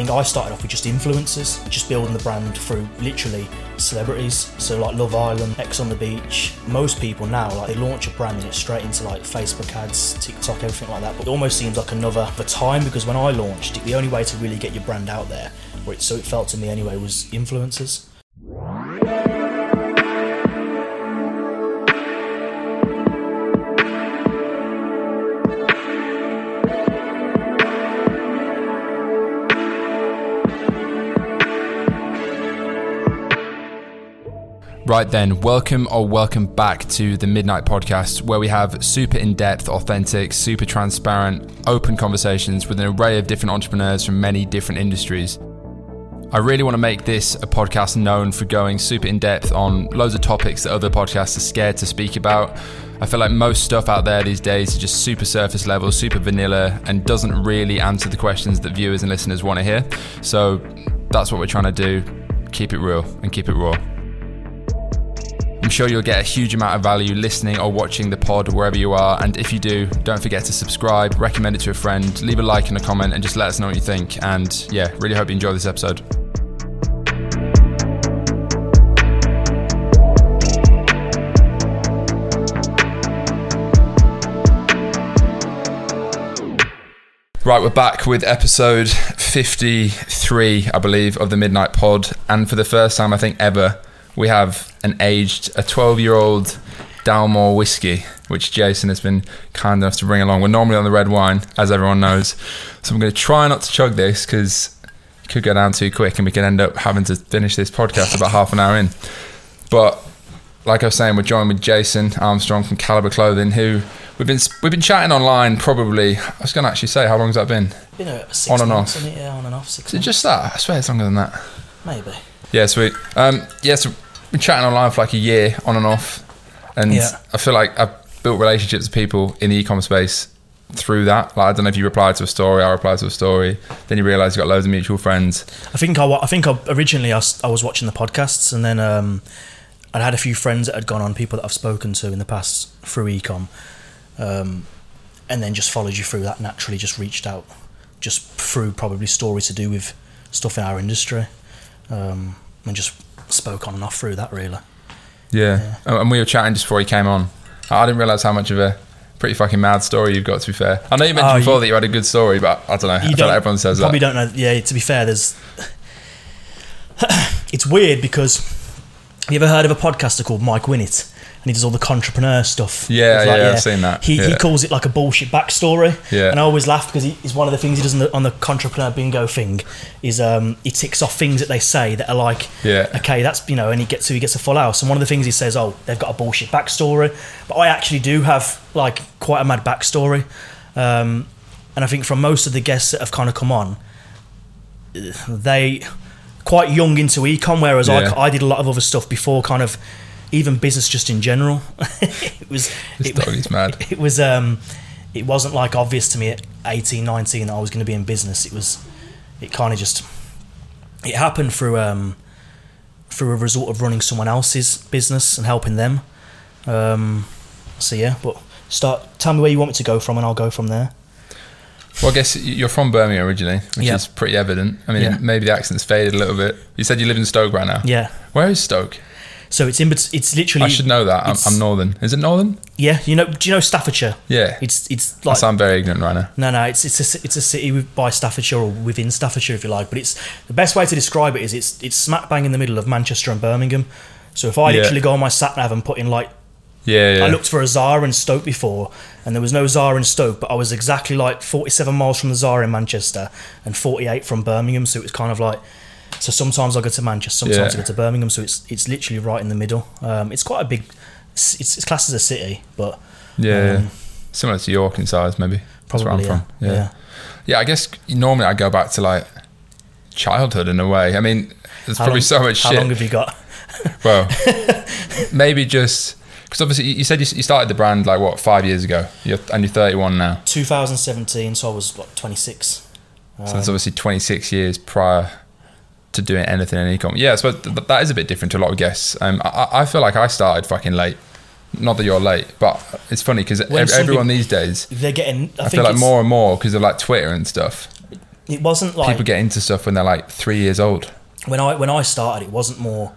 think I started off with just influencers, just building the brand through literally celebrities. So like Love Island, Ex on the Beach. Most people now, like, they launch a brand and it's straight into like Facebook ads, TikTok, everything like that. But it almost seems like another for time, because when I launched it, the only way to really get your brand out there, or it, so it felt to me anyway, was influencers. Right then, welcome back to the Midnight Podcast, where we have super in-depth, authentic, super transparent, open conversations with an array of different entrepreneurs from many different industries. I really want to make this a podcast known for going super in-depth on loads of topics that other podcasts are scared to speak about. I feel like most stuff out there these days is just super surface level, super vanilla, and doesn't really answer the questions that viewers and listeners want to hear. So that's what we're trying to do. Keep it real and keep it raw. I'm sure you'll get a huge amount of value listening or watching the pod wherever you are, and if you do, don't forget to subscribe, recommend it to a friend, leave a like and a comment, and just let us know what you think. And yeah, really hope you enjoy this episode. Right, we're back with episode 53, I believe, of the Midnight Pod, and for the first time I think ever, we have a 12-year-old Dalmore whiskey, which Jason has been kind enough to bring along. We're normally on the red wine, as everyone knows. So I'm going to try not to chug this, because it could go down too quick and we could end up having to finish this podcast about half an hour in. But like I was saying, we're joined with Jason Armstrong from Calibre Clothing, who we've been chatting online probably, I was going to actually say, how long has that been? It's been about 6 months. On and off. Yeah, on and off, 6 months. Is it just that? I swear it's longer than that. Maybe. Yeah, sweet. So we've been chatting online for like a year, on and off. And yeah, I feel like I've built relationships with people in the e-commerce space through that. Like, I don't know if you replied to a story, I replied to a story. Then you realise you've got loads of mutual friends. I think originally I was watching the podcasts, and then I'd had a few friends that had gone on, people that I've spoken to in the past through e-com. And then just followed you through that naturally, just reached out, just through probably stories to do with stuff in our industry. And just spoke on and off through that, really. Yeah. And we were chatting just before he came on. I didn't realise how much of a pretty fucking mad story you've got, to be fair. I know you mentioned before that you had a good story, but I don't know. I feel like everyone says that. Probably don't know. Yeah, to be fair, there's... It's weird, because have you ever heard of a podcaster called Mike Winnett? And he does all the contrapreneur stuff. Yeah, I've seen that. He calls it like a bullshit backstory. Yeah. And I always laugh, because it's one of the things he does on the contrapreneur bingo thing is he ticks off things that they say that are like, okay, that's, you know, and he gets a full house. And one of the things he says, oh, they've got a bullshit backstory. But I actually do have like quite a mad backstory. And I think from most of the guests that have kind of come on, they quite young into econ, whereas I did a lot of other stuff before, kind of, even business just in general. This dog is mad. It wasn't like obvious to me at 18, 19 that I was going to be in business. It happened through a result of running someone else's business and helping them. Tell me where you want me to go from and I'll go from there. Well, I guess you're from Birmingham originally, which is pretty evident. I mean, maybe the accent's faded a little bit. You said you live in Stoke right now. Yeah. Where is Stoke? So it's literally... I should know that. I'm northern. Is it northern? Yeah. Do you know Staffordshire? Yeah. It's like... I sound very ignorant right now. No. It's a city by Staffordshire, or within Staffordshire, if you like. But it's the best way to describe it is it's smack bang in the middle of Manchester and Birmingham. So if I literally go on my sat nav and put in like... I looked for a Zara in Stoke before, and there was no Zara in Stoke, but I was exactly like 47 miles from the Zara in Manchester and 48 from Birmingham. So it was kind of like... So sometimes I go to Manchester, sometimes I go to Birmingham. So it's literally right in the middle. It's quite a big... It's classed as a city, but... Similar to York in size, maybe. Probably, that's where I'm from. Yeah, I guess normally I go back to, like, childhood in a way. I mean, there's how long have you got? Well, maybe just... Because obviously you said you started the brand, like, what, 5 years ago? And you're 31 now. 2017, so I was, what, 26. So that's obviously 26 years prior... to doing anything in e-com. Yeah, I suppose that is a bit different to a lot of guests. I feel like I started fucking late. Not that you're late, but it's funny because everyone these days... They're getting... I feel like more and more because of like Twitter and stuff. It wasn't like... People get into stuff when they're like 3 years old. When I started, it wasn't more...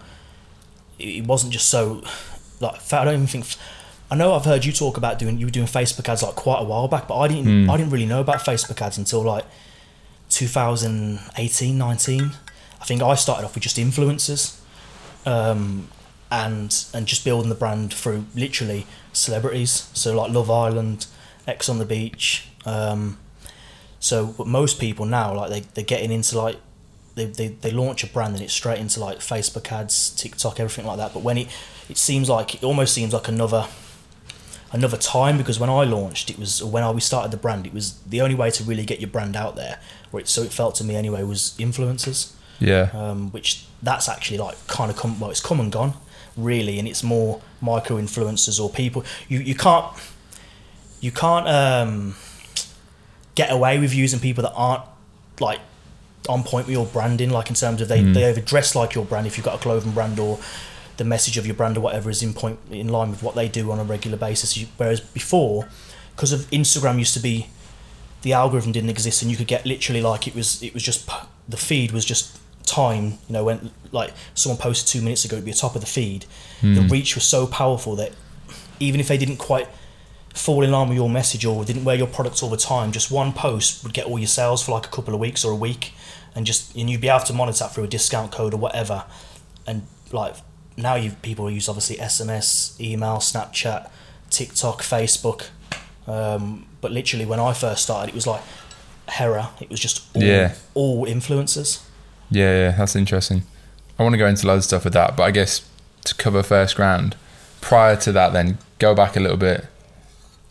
It wasn't just so... Like, I don't even think... I know I've heard you talk about you were doing Facebook ads like quite a while back, but I didn't really know about Facebook ads until like 2018, 19. I think I started off with just influencers, and just building the brand through literally celebrities. So like Love Island, Ex on the Beach. But most people now, like they're getting into like, they launch a brand and it's straight into like Facebook ads, TikTok, everything like that. But when it almost seems like another time, because when I launched, we started the brand, it was the only way to really get your brand out there, so it felt to me anyway, was influencers. Yeah. Which that's actually like kind of it's come and gone really, and it's more micro influencers or people. You can't get away with using people that aren't like on point with your branding, like in terms of they overdress like your brand if you've got a clothing brand, or the message of your brand or whatever is in line with what they do on a regular basis. Whereas before, because of Instagram used to be, the algorithm didn't exist, and you could get literally like it was just the feed was just time. You know, when like someone posted 2 minutes ago, it'd be the top of the feed. The reach was so powerful that even if they didn't quite fall in line with your message or didn't wear your products all the time, just one post would get all your sales for like a couple of weeks or a week, and you'd be able to monitor that through a discount code or whatever. And like now people use obviously SMS, email, Snapchat, TikTok, Facebook. But literally when I first started, it was like Hera. It was just all influencers. Yeah, that's interesting. I want to go into loads of stuff with that, but I guess to cover first ground, prior to that then, go back a little bit.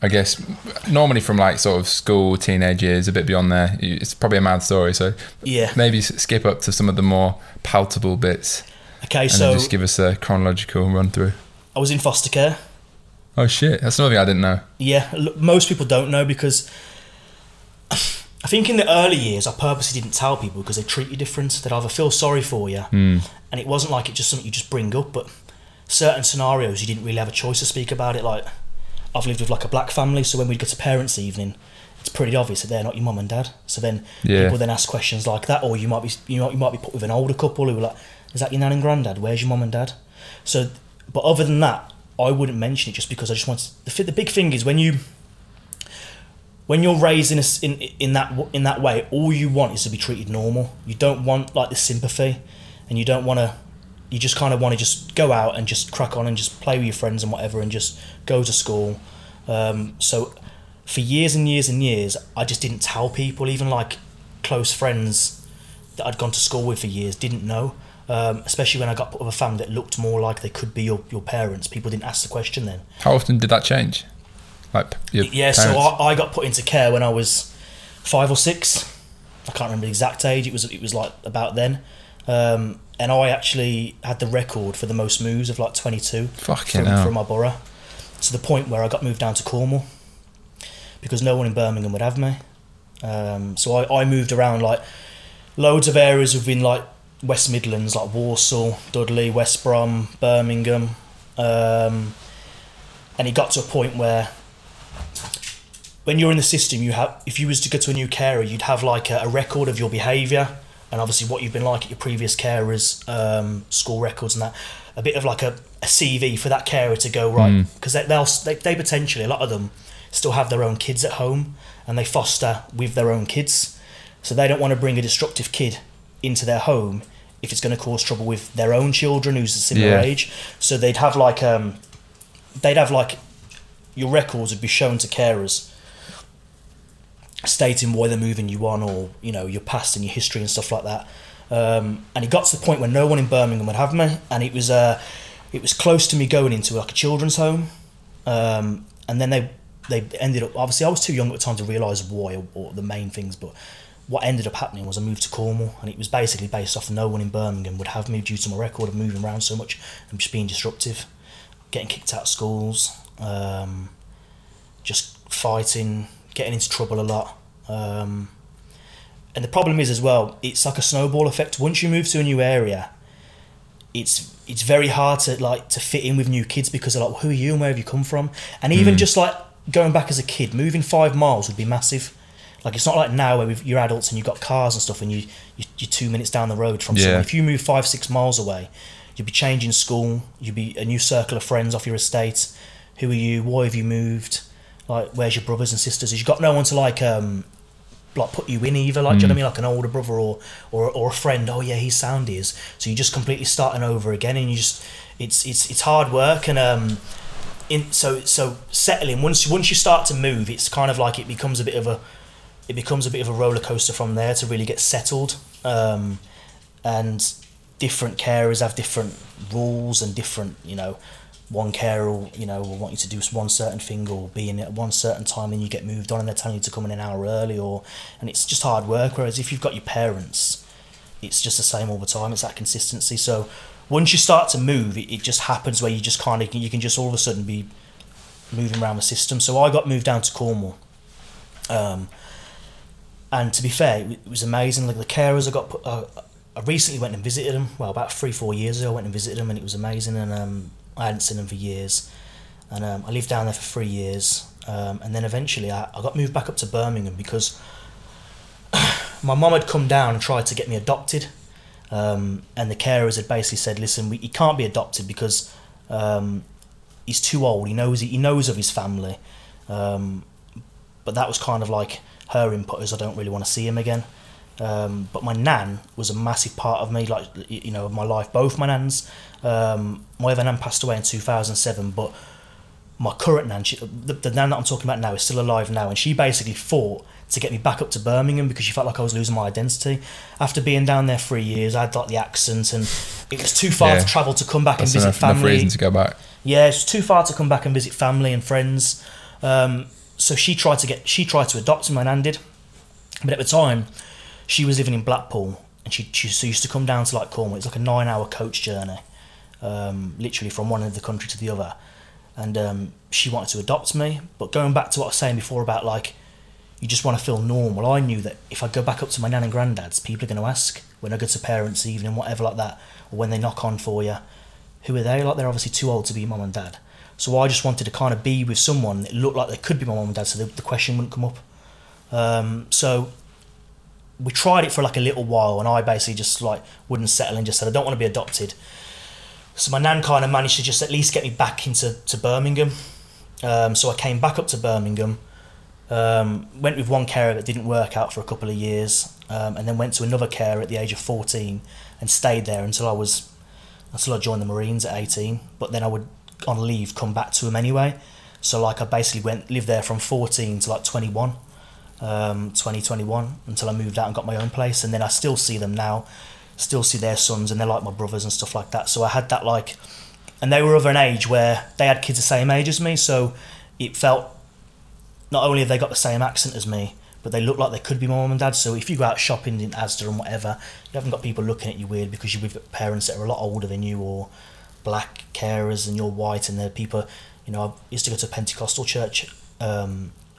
I guess normally from like sort of school, teenage years, a bit beyond there, it's probably a mad story. So maybe skip up to some of the more palatable bits. Okay, and then just give us a chronological run through. I was in foster care. Oh shit, that's another thing I didn't know. Yeah, most people don't know, because I think in the early years I purposely didn't tell people because they treat you different. They'd either feel sorry for you, and it wasn't like it's just something you just bring up, but certain scenarios you didn't really have a choice to speak about it. Like, I've lived with like a black family, so when we'd go to parents' evening, it's pretty obvious that they're not your mum and dad. So then people then ask questions like that, or you might be put with an older couple who were like, "Is that your nan and granddad? Where's your mum and dad?" So, but other than that, I wouldn't mention it just because I just wanted. The big thing is when you're raised in that way, all you want is to be treated normal. You don't want like the sympathy, and you don't want to. You just kind of want to just go out and just crack on and just play with your friends and whatever and just go to school. So for years and years and years, I just didn't tell people, even like close friends that I'd gone to school with for years didn't know, especially when I got put with a family that looked more like they could be your parents. People didn't ask the question then. How often did that change? Like parents? So I got put into care when I was 5 or 6. I can't remember the exact age. It was like about then. And I actually had the record for the most moves of like 22 from my borough, to the point where I got moved down to Cornwall because no one in Birmingham would have me. So I moved around like loads of areas within like West Midlands, like Walsall, Dudley, West Brom, Birmingham. And it got to a point where when you're in the system, if you was to go to a new carer, you'd have like a record of your behaviour, and obviously what you've been like at your previous carers, school records and that, a bit of like a CV for that carer to go, right, because they potentially, a lot of them, still have their own kids at home and they foster with their own kids. So they don't want to bring a destructive kid into their home if it's going to cause trouble with their own children who's a similar age. So they'd have like your records would be shown to carers, stating why they're moving you on, or you know, your past and your history and stuff like that. And it got to the point where no one in Birmingham would have me, and it was close to me going into like a children's home. And then they ended up, obviously I was too young at the time to realise why or the main things, but what ended up happening was I moved to Cornwall, and it was basically based off no one in Birmingham would have me due to my record of moving around so much and just being disruptive, getting kicked out of schools, just fighting, getting into trouble a lot. And the problem is as well, it's like a snowball effect. Once you move to a new area, it's very hard to fit in with new kids because they're like, well, who are you and where have you come from? And even just like going back as a kid, moving 5 miles would be massive. Like, it's not like now where you're adults and you've got cars and stuff and you're 2 minutes down the road from someone. If you move 5-6 miles away, you'd be changing school, you'd be a new circle of friends off your estate. Who are you? Why have you moved? Like, where's your brothers and sisters? You've got no one to like put you in either, like, do you know what I mean? Like an older brother or a friend. Oh yeah, he's sound he is. So you're just completely starting over again, and you just it's hard work, and so settling once you start to move, it's kind of like it becomes a bit of a roller coaster from there to really get settled. And different carers have different rules and different, you know, one carer will want you to do one certain thing or be in at one certain time, and you get moved on and they're telling you to come in an hour early, and it's just hard work. Whereas if you've got your parents, it's just the same all the time. It's that consistency. So once you start to move, it just happens where you just kind of, you can just all of a sudden be moving around the system. So I got moved down to Cornwall. And to be fair, it was amazing. Like the carers I got put, I recently went and visited them. Well, about 3-4 years ago, I went and visited them, and it was amazing. And I hadn't seen them for years. And I lived down there for 3 years. And then eventually I got moved back up to Birmingham because my mum had come down and tried to get me adopted. And the carers had basically said, listen, he can't be adopted because he's too old. He knows of his family. But that was kind of like her input, is I don't really want to see him again. But my nan was a massive part of me, like, you know, my life. Both my nans. My other nan passed away in 2007, but my current nan, the nan that I'm talking about now, is still alive now, and she basically fought to get me back up to Birmingham because she felt like I was losing my identity. After being down there 3 years, I had like the accent, and it was too far to travel to come back and visit family. Enough reason to go back. Yeah, it's too far to come back and visit family and friends. So she tried to adopt me, my nan did, but at the time she was living in Blackpool, and she used to come down to like Cornwall. It's like a 9-hour coach journey, literally from one end of the country to the other. And she wanted to adopt me, but going back to what I was saying before about like, you just want to feel normal. I knew that if I go back up to my nan and granddad's, people are going to ask when I go to parents' evening, whatever like that, or when they knock on for you, who are they? Like, they're obviously too old to be mum and dad. So I just wanted to kind of be with someone that looked like they could be my mum and dad, so the question wouldn't come up. So we tried it for like a little while, and I basically just like wouldn't settle and just said, I don't want to be adopted. So my nan kind of managed to just at least get me back to Birmingham. So I came back up to Birmingham, went with one carer that didn't work out for a couple of years, and then went to another carer at the age of 14 and stayed there until I joined the Marines at 18. But then I would, on leave, come back to him anyway. So like I basically lived there from 14 to like 21, 21, until I moved out and got my own place. And then I still see them now. Still see their sons, and they're like my brothers and stuff like that. So I had that like, and they were of an age where they had kids the same age as me, so it felt, not only have they got the same accent as me, but they look like they could be my mum and dad. So if you go out shopping in Asda and whatever, you haven't got people looking at you weird because you're with parents that are a lot older than you, or black carers, and you're white, and there are people, you know, I used to go to a Pentecostal church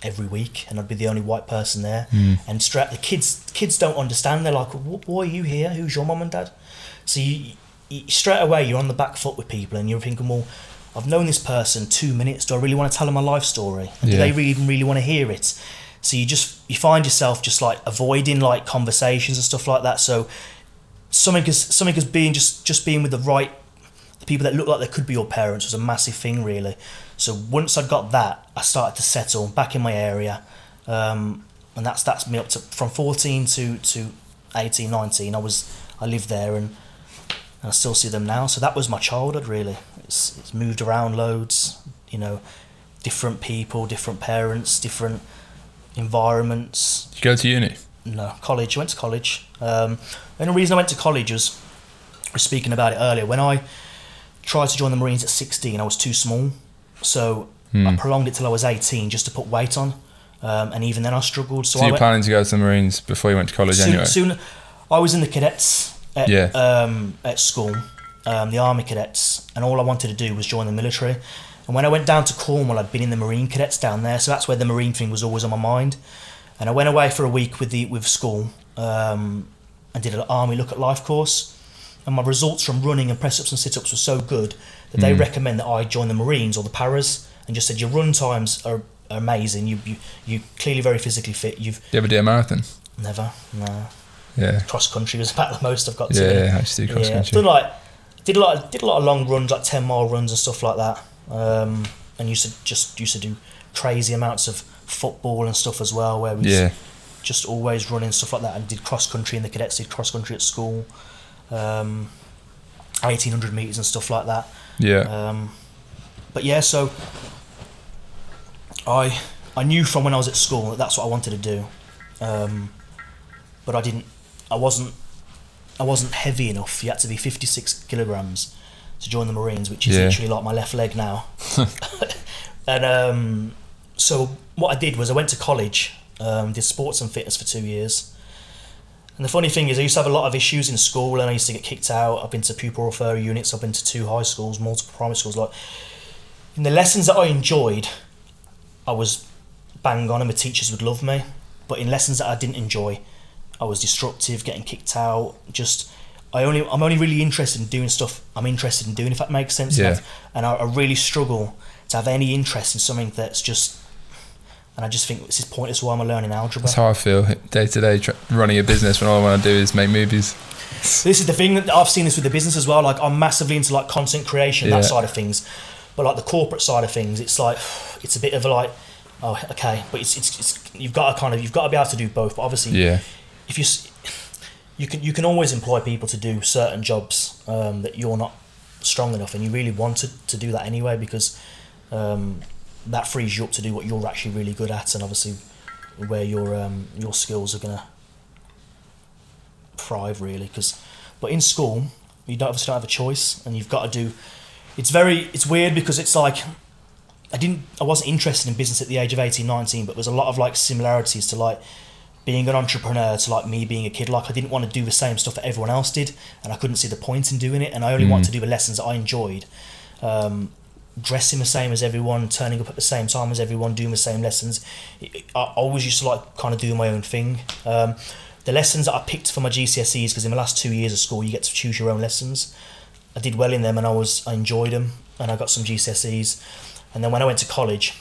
every week, and I'd be the only white person there. And the kids don't understand. They're like, why are you here? Who's your mum and dad? So you straight away you're on the back foot with people, and you're thinking, well, I've known this person 2 minutes, do I really want to tell them my life story? And do they really want to hear it? So you find yourself just like avoiding like conversations and stuff like that. So something as being just being with the people that look like they could be your parents was a massive thing, really. So once I got that, I started to settle back in my area, and that's me up to from 14 to 18, 19. I lived there, and I still see them now. So that was my childhood, really. It's moved around loads, you know, different people, different parents, different environments. Did you go to uni? No, college. I went to college. And the reason I went to college was, I was speaking about it earlier, when I tried to join the Marines at 16, I was too small. So I prolonged it till I was 18 just to put weight on, and even then I struggled. So you're planning to go to the Marines before you went to college anyway? Soon, I was in the cadets at school, the Army cadets, and all I wanted to do was join the military. And when I went down to Cornwall, I'd been in the Marine cadets down there, so that's where the Marine thing was always on my mind. And I went away for a week with school, and did an Army Look at Life course. And my results from running and press-ups and sit-ups were so good that they recommend that I join the Marines or the Paras, and just said your run times are amazing. You're clearly very physically fit. Do you ever do a marathon? Never, no. Yeah. Cross country was about the most I've got to do. Yeah, I used to do cross country. Did a lot of long runs, like 10-mile runs and stuff like that. And used to do crazy amounts of football and stuff as well, where we just always running stuff like that, and did cross country, and the cadets did cross country at school, 1800 meters and stuff like that. But yeah, so I knew from when I was at school that that's what I wanted to do, but I wasn't heavy enough. You had to be 56 kilograms to join the Marines, which is literally like my left leg now. And so what I did was I went to college, did sports and fitness for 2 years. And the funny thing is I used to have a lot of issues in school, and I used to get kicked out. I've been to pupil referral units, I've been to 2 high schools, multiple primary schools. Like, in the lessons that I enjoyed, I was bang on and the teachers would love me. But in lessons that I didn't enjoy, I was disruptive, getting kicked out. I'm only really interested in doing stuff I'm interested in doing, if that makes sense. Yeah. And I really struggle to have any interest in something that's just, and I just think this is pointless. Why am I learning algebra? That's how I feel day to day running a business, when all I want to do is make movies. This is the thing that I've seen this with the business as well. Like, I'm massively into like content creation, that side of things, but like the corporate side of things, it's like, it's a bit of a like, oh, okay, but it's you've got to be able to do both. But obviously, if you can always employ people to do certain jobs that you're not strong enough, and you really wanted to do that anyway, because that frees you up to do what you're actually really good at, and obviously where your skills are gonna thrive, really. But in school, you obviously don't have a choice, and you've got to do. It's weird, because it's like I wasn't interested in business at the age of 18, 19, but there's a lot of like similarities to like being an entrepreneur to like me being a kid. Like, I didn't want to do the same stuff that everyone else did, and I couldn't see the point in doing it, and I only wanted to do the lessons that I enjoyed. Dressing the same as everyone, turning up at the same time as everyone, doing the same lessons. I always used to like kind of do my own thing. The lessons that I picked for my GCSEs, because in the last 2 years of school you get to choose your own lessons, I did well in them, and I enjoyed them, and I got some GCSEs. And then when I went to college,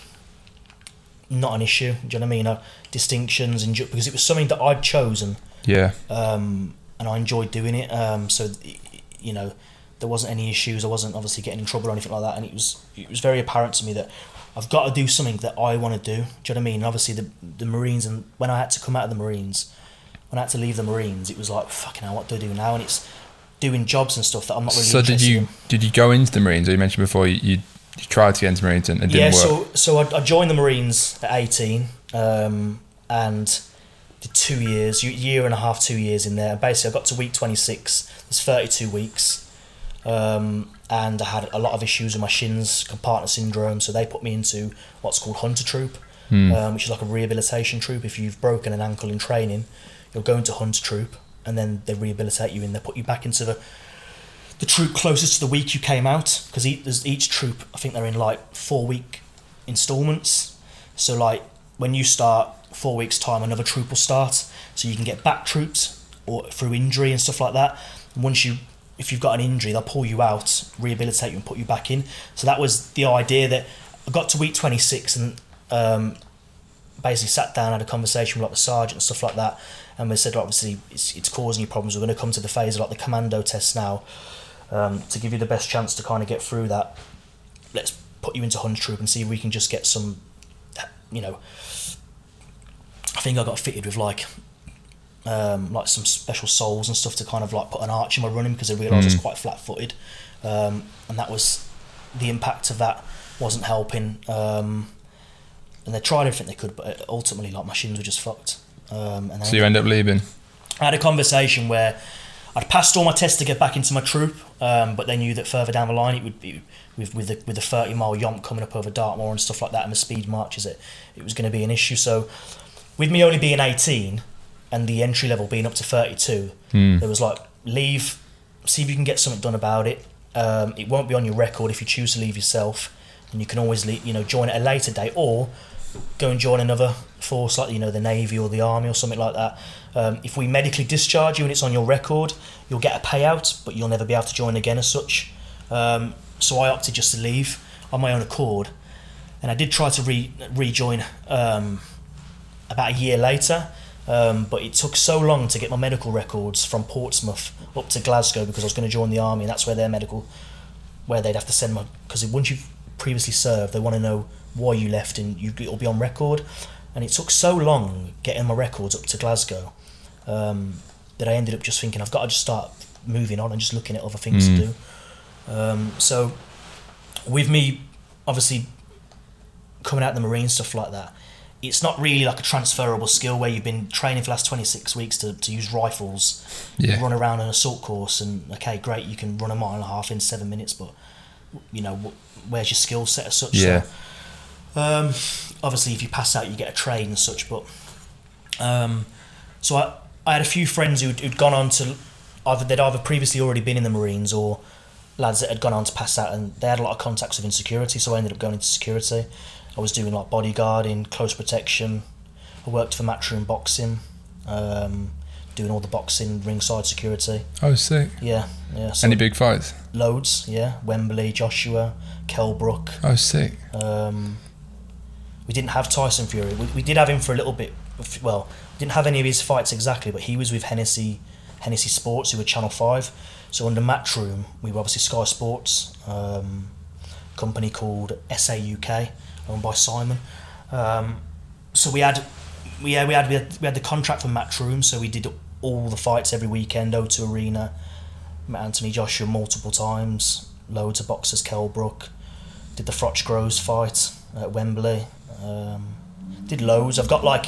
not an issue, do you know what I mean? Distinctions, and because it was something that I'd chosen, and I enjoyed doing it, so you know, there wasn't any issues. I wasn't obviously getting in trouble or anything like that, and it was very apparent to me that I've got to do something that I want to do. Do you know what I mean? And obviously the Marines, and when I had to come out of the Marines, when I had to leave the Marines, it was like, fucking hell, what do I do now? And it's doing jobs and stuff that I'm not really interested in. So did you go into the Marines? Or you mentioned before you tried to get into the Marines, and it didn't work. So I joined the Marines at 18, and did 2 years, year and a half, 2 years in there. Basically, I got to week 26. There's 32 weeks, and I had a lot of issues with my shins, compartment syndrome. So they put me into what's called Hunter Troop, which is like a rehabilitation troop. If you've broken an ankle in training, you'll go into Hunter Troop, and then they rehabilitate you, and they put you back into the troop closest to the week you came out, because each troop, I think they're in like 4-week installments. So like when you start 4 weeks time, another troop will start, so you can get back troops or through injury and stuff like that. And if you've got an injury, they'll pull you out, rehabilitate you, and put you back in. So that was the idea. That I got to week 26 and basically sat down, had a conversation with like the sergeant and stuff like that, and we said, obviously it's causing you problems. We're going to come to the phase of like the commando test now, to give you the best chance to kind of get through that. Let's put you into Hunter Troop and see if we can just get some, you know, I think I got fitted with like some special soles and stuff to kind of like put an arch in my running, because I realised I was quite flat-footed, and that was the impact of that wasn't helping. And they tried everything they could, but ultimately like my shins were just fucked. And so you end up leaving. I had a conversation where I'd passed all my tests to get back into my troop, but they knew that further down the line it would be with the 30-mile yomp coming up over Dartmoor and stuff like that, and the speed marches, it was going to be an issue. So with me only being 18 and the entry level being up to 32, there was like, leave, see if you can get something done about it. It won't be on your record if you choose to leave yourself, and you can always leave, you know, join at a later date, or go and join another force, like, you know, the Navy or the Army or something like that. If we medically discharge you and it's on your record, you'll get a payout, but you'll never be able to join again as such. So I opted just to leave on my own accord. And I did try to rejoin about a year later, but it took so long to get my medical records from Portsmouth up to Glasgow because I was going to join the army, and that's where their medical, where they'd have to send my, because once you've previously served, they want to know why you left, and it'll be on record. And it took so long getting my records up to Glasgow that I ended up just thinking, I've got to just start moving on and just looking at other things to do. So with me, obviously, coming out of the Marine, stuff like that, it's not really like a transferable skill where you've been training for the last 26 weeks to use rifles, run around an assault course, and okay, great, you can run a mile and a half in 7 minutes, but you know, where's your skill set as such? So, obviously, if you pass out, you get a trade and such, but so I had a few friends who'd gone on to either, they'd either previously already been in the Marines, or lads that had gone on to pass out, and they had a lot of contacts within security, so I ended up going into security. I was doing like bodyguarding, close protection. I worked for Matchroom Boxing, doing all the boxing, ringside security. Oh, sick. Yeah. So any big fights? Loads, yeah. Wembley, Joshua, Kell Brook. Oh, sick. We didn't have Tyson Fury. We did have him for a little bit. Well, didn't have any of his fights exactly, but he was with Hennessy Sports, who were Channel 5. So under Matchroom, we were obviously Sky Sports, company called SAUK, owned by Simon. So we had the contract for Matchroom, so we did all the fights every weekend. O2 Arena, met Anthony Joshua multiple times, loads of boxers, Kell Brook, did the Frotch Groves fight at Wembley, did loads. I've got like,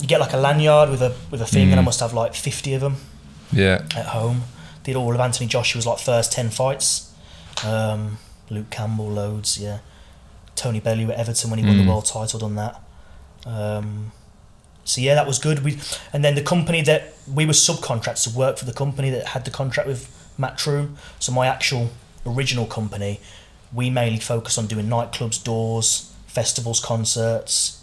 you get like a lanyard with a thing, and I must have like 50 of them. Yeah. At home, did all of Anthony Joshua's like first 10 fights. Luke Campbell, loads, yeah. Tony Bellew at Everton when he won the world title, done that. So yeah, that was good. And then the company that we were subcontracts to work for, the company that had the contract with Matchroom, so my actual original company, we mainly focused on doing nightclubs, doors, festivals, concerts.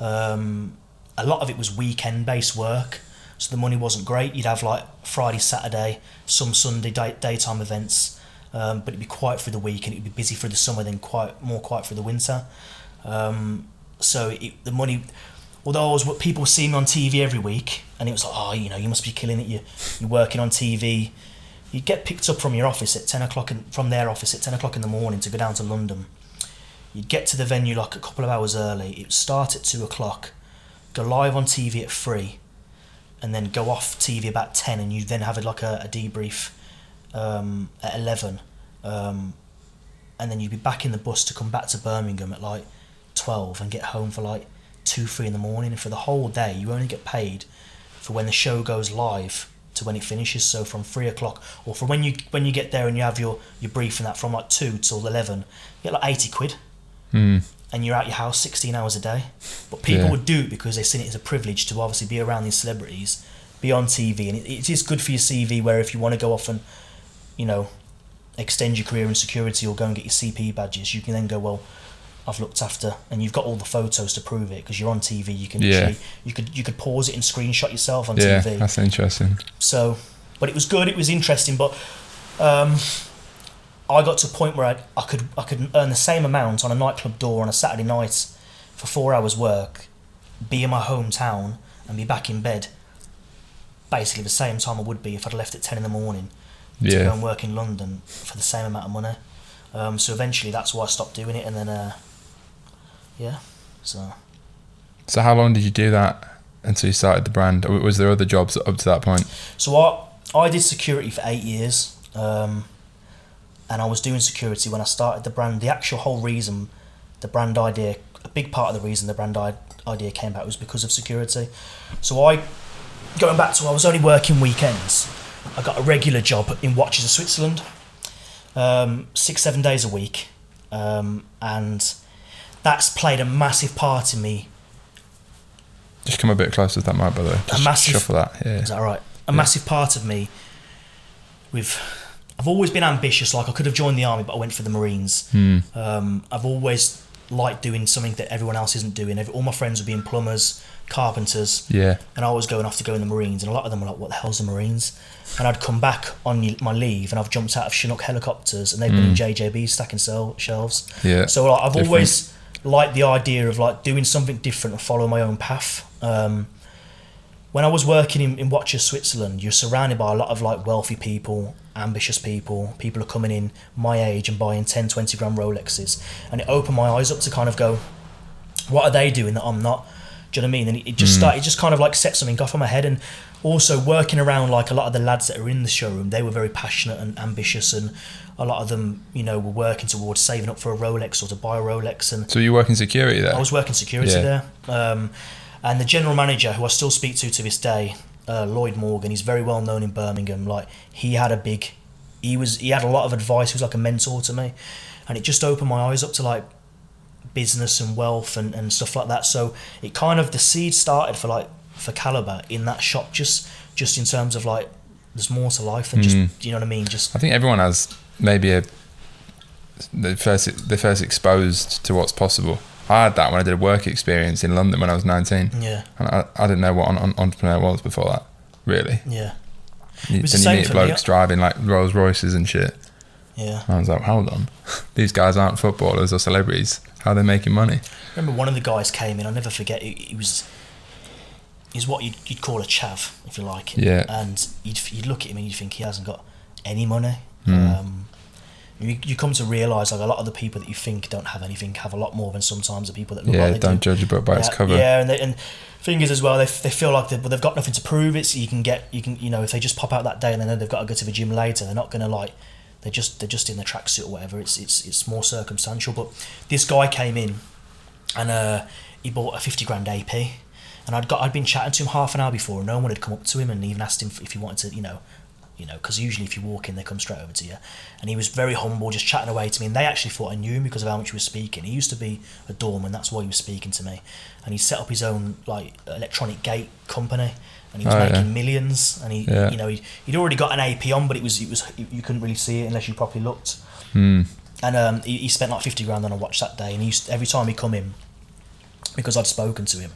A lot of it was weekend-based work, so the money wasn't great. You'd have like Friday, Saturday, some Sunday daytime events. But it'd be quiet through the week, and it'd be busy through the summer, then more quiet through the winter. So the money, although people were seeing me on TV every week, and it was like, oh, you know, you must be killing it. You're working on TV. You'd get picked up from your office at 10 o'clock, from their office at 10 o'clock in the morning to go down to London. You'd get to the venue like a couple of hours early. It would start at 2 o'clock, go live on TV at 3, and then go off TV about 10, and you then have like a debrief. At 11, and then you'd be back in the bus to come back to Birmingham at like 12 and get home for like 2-3 in the morning, and for the whole day you only get paid for when the show goes live to when it finishes, so from 3 o'clock, or from when you get there and you have your brief and that, from like 2 till 11 you get like 80 quid and you're out your house 16 hours a day, but people would do it because they've seen it as a privilege to obviously be around these celebrities, be on TV, and it is good for your CV, where if you want to go off and, you know, extend your career in security or go and get your CP badges, you can then go, well, I've looked after, and you've got all the photos to prove it because you're on TV. You can actually, you could pause it and screenshot yourself on TV. Yeah, that's interesting. So, but it was good. It was interesting. But I got to a point where I could earn the same amount on a nightclub door on a Saturday night for 4 hours work, be in my hometown and be back in bed basically the same time I would be if I'd left at 10 in the morning. To go and work in London for the same amount of money, so eventually that's why I stopped doing it, and then So how long did you do that until you started the brand? Or was there other jobs up to that point? So I did security for 8 years, and I was doing security when I started the brand. The actual whole reason the brand idea, a big part of the reason the brand idea came about was because of security. So I was only working weekends. I got a regular job in Watches of Switzerland, 6-7 days a week, and that's played a massive part in me. Just come a bit closer to that mic, by the way. Just a massive, shuffle that. Yeah. Is that right? Massive part of me. I've always been ambitious. Like, I could have joined the army, but I went for the Marines. I've always liked doing something that everyone else isn't doing. All my friends were being plumbers, carpenters, and I was going off to go in the Marines, and a lot of them were like, what the hell's the Marines? And I'd come back on my leave and I've jumped out of Chinook helicopters, and they've been in JJB stacking shelves. So I've always like the idea of like doing something different and follow my own path. When I was working in Watches, Switzerland, you're surrounded by a lot of like wealthy people, ambitious people. People are coming in my age and buying 10, 20 grand Rolexes. And it opened my eyes up to kind of go, what are they doing that I'm not? Do you know what I mean? And it just started, it just kind of like set something off in my head. And also working around like a lot of the lads that are in the showroom, they were very passionate and ambitious, and a lot of them, you know, were working towards saving up for a Rolex or to buy a Rolex. And so you were working security there? I was working security there. And the general manager, who I still speak to this day, Lloyd Morgan, he's very well known in Birmingham. Like he had a lot of advice. He was like a mentor to me, and it just opened my eyes up to like business and wealth and stuff like that. So it kind of, the seed started for Calibre in that shop, just in terms of like there's more to life than just, you know what I mean? Just, I think everyone has maybe they're first exposed to what's possible. I had that when I did a work experience in London when I was 19. Yeah. And I didn't know what an entrepreneur was before that, really. Yeah. It was then you meet blokes driving like Rolls Royces and shit. Yeah. And I was like, hold on, these guys aren't footballers or celebrities. How are they making money? I remember one of the guys came in, I'll never forget, he's what you'd call a chav, if you like. Yeah. And you'd look at him and you'd think he hasn't got any money. You come to realise like a lot of the people that you think don't have anything have a lot more than sometimes the people that look like they do. Yeah, don't judge a book by its cover. Yeah, and thing is as well, they feel like they've got nothing to prove. It's you know if they just pop out that day and they know they've got to go to the gym later, they're not gonna like they're just in their tracksuit or whatever. It's more circumstantial. But this guy came in and he bought a 50 grand AP, and I'd been chatting to him half an hour before, and no one had come up to him and even asked him if he wanted to, you know, because usually if you walk in, they come straight over to you. And he was very humble, just chatting away to me. And they actually thought I knew him because of how much he was speaking. He used to be a doorman, that's why he was speaking to me. And he set up his own like electronic gate company, and he was making millions. And he'd already got an AP on, but it was you couldn't really see it unless you properly looked. Mm. And he spent like 50 grand on a watch that day. And he used, every time he'd come in, because I'd spoken to him,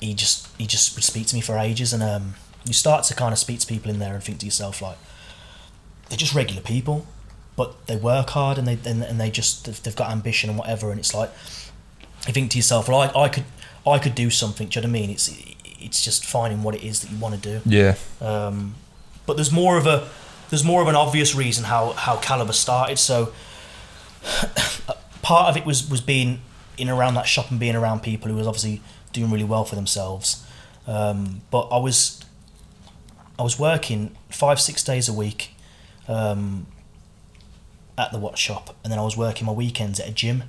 he just would speak to me for ages. And you start to kind of speak to people in there and think to yourself, like, they're just regular people, but they work hard and they've got ambition and whatever. And it's like, you think to yourself, well, I could do something. Do you know what I mean? It's just finding what it is that you want to do. Yeah. But there's more of an obvious reason how Calibre started. So part of it was being in around that shop and being around people who was obviously doing really well for themselves. But I was working 5-6 days a week at the watch shop, and then I was working my weekends at a gym.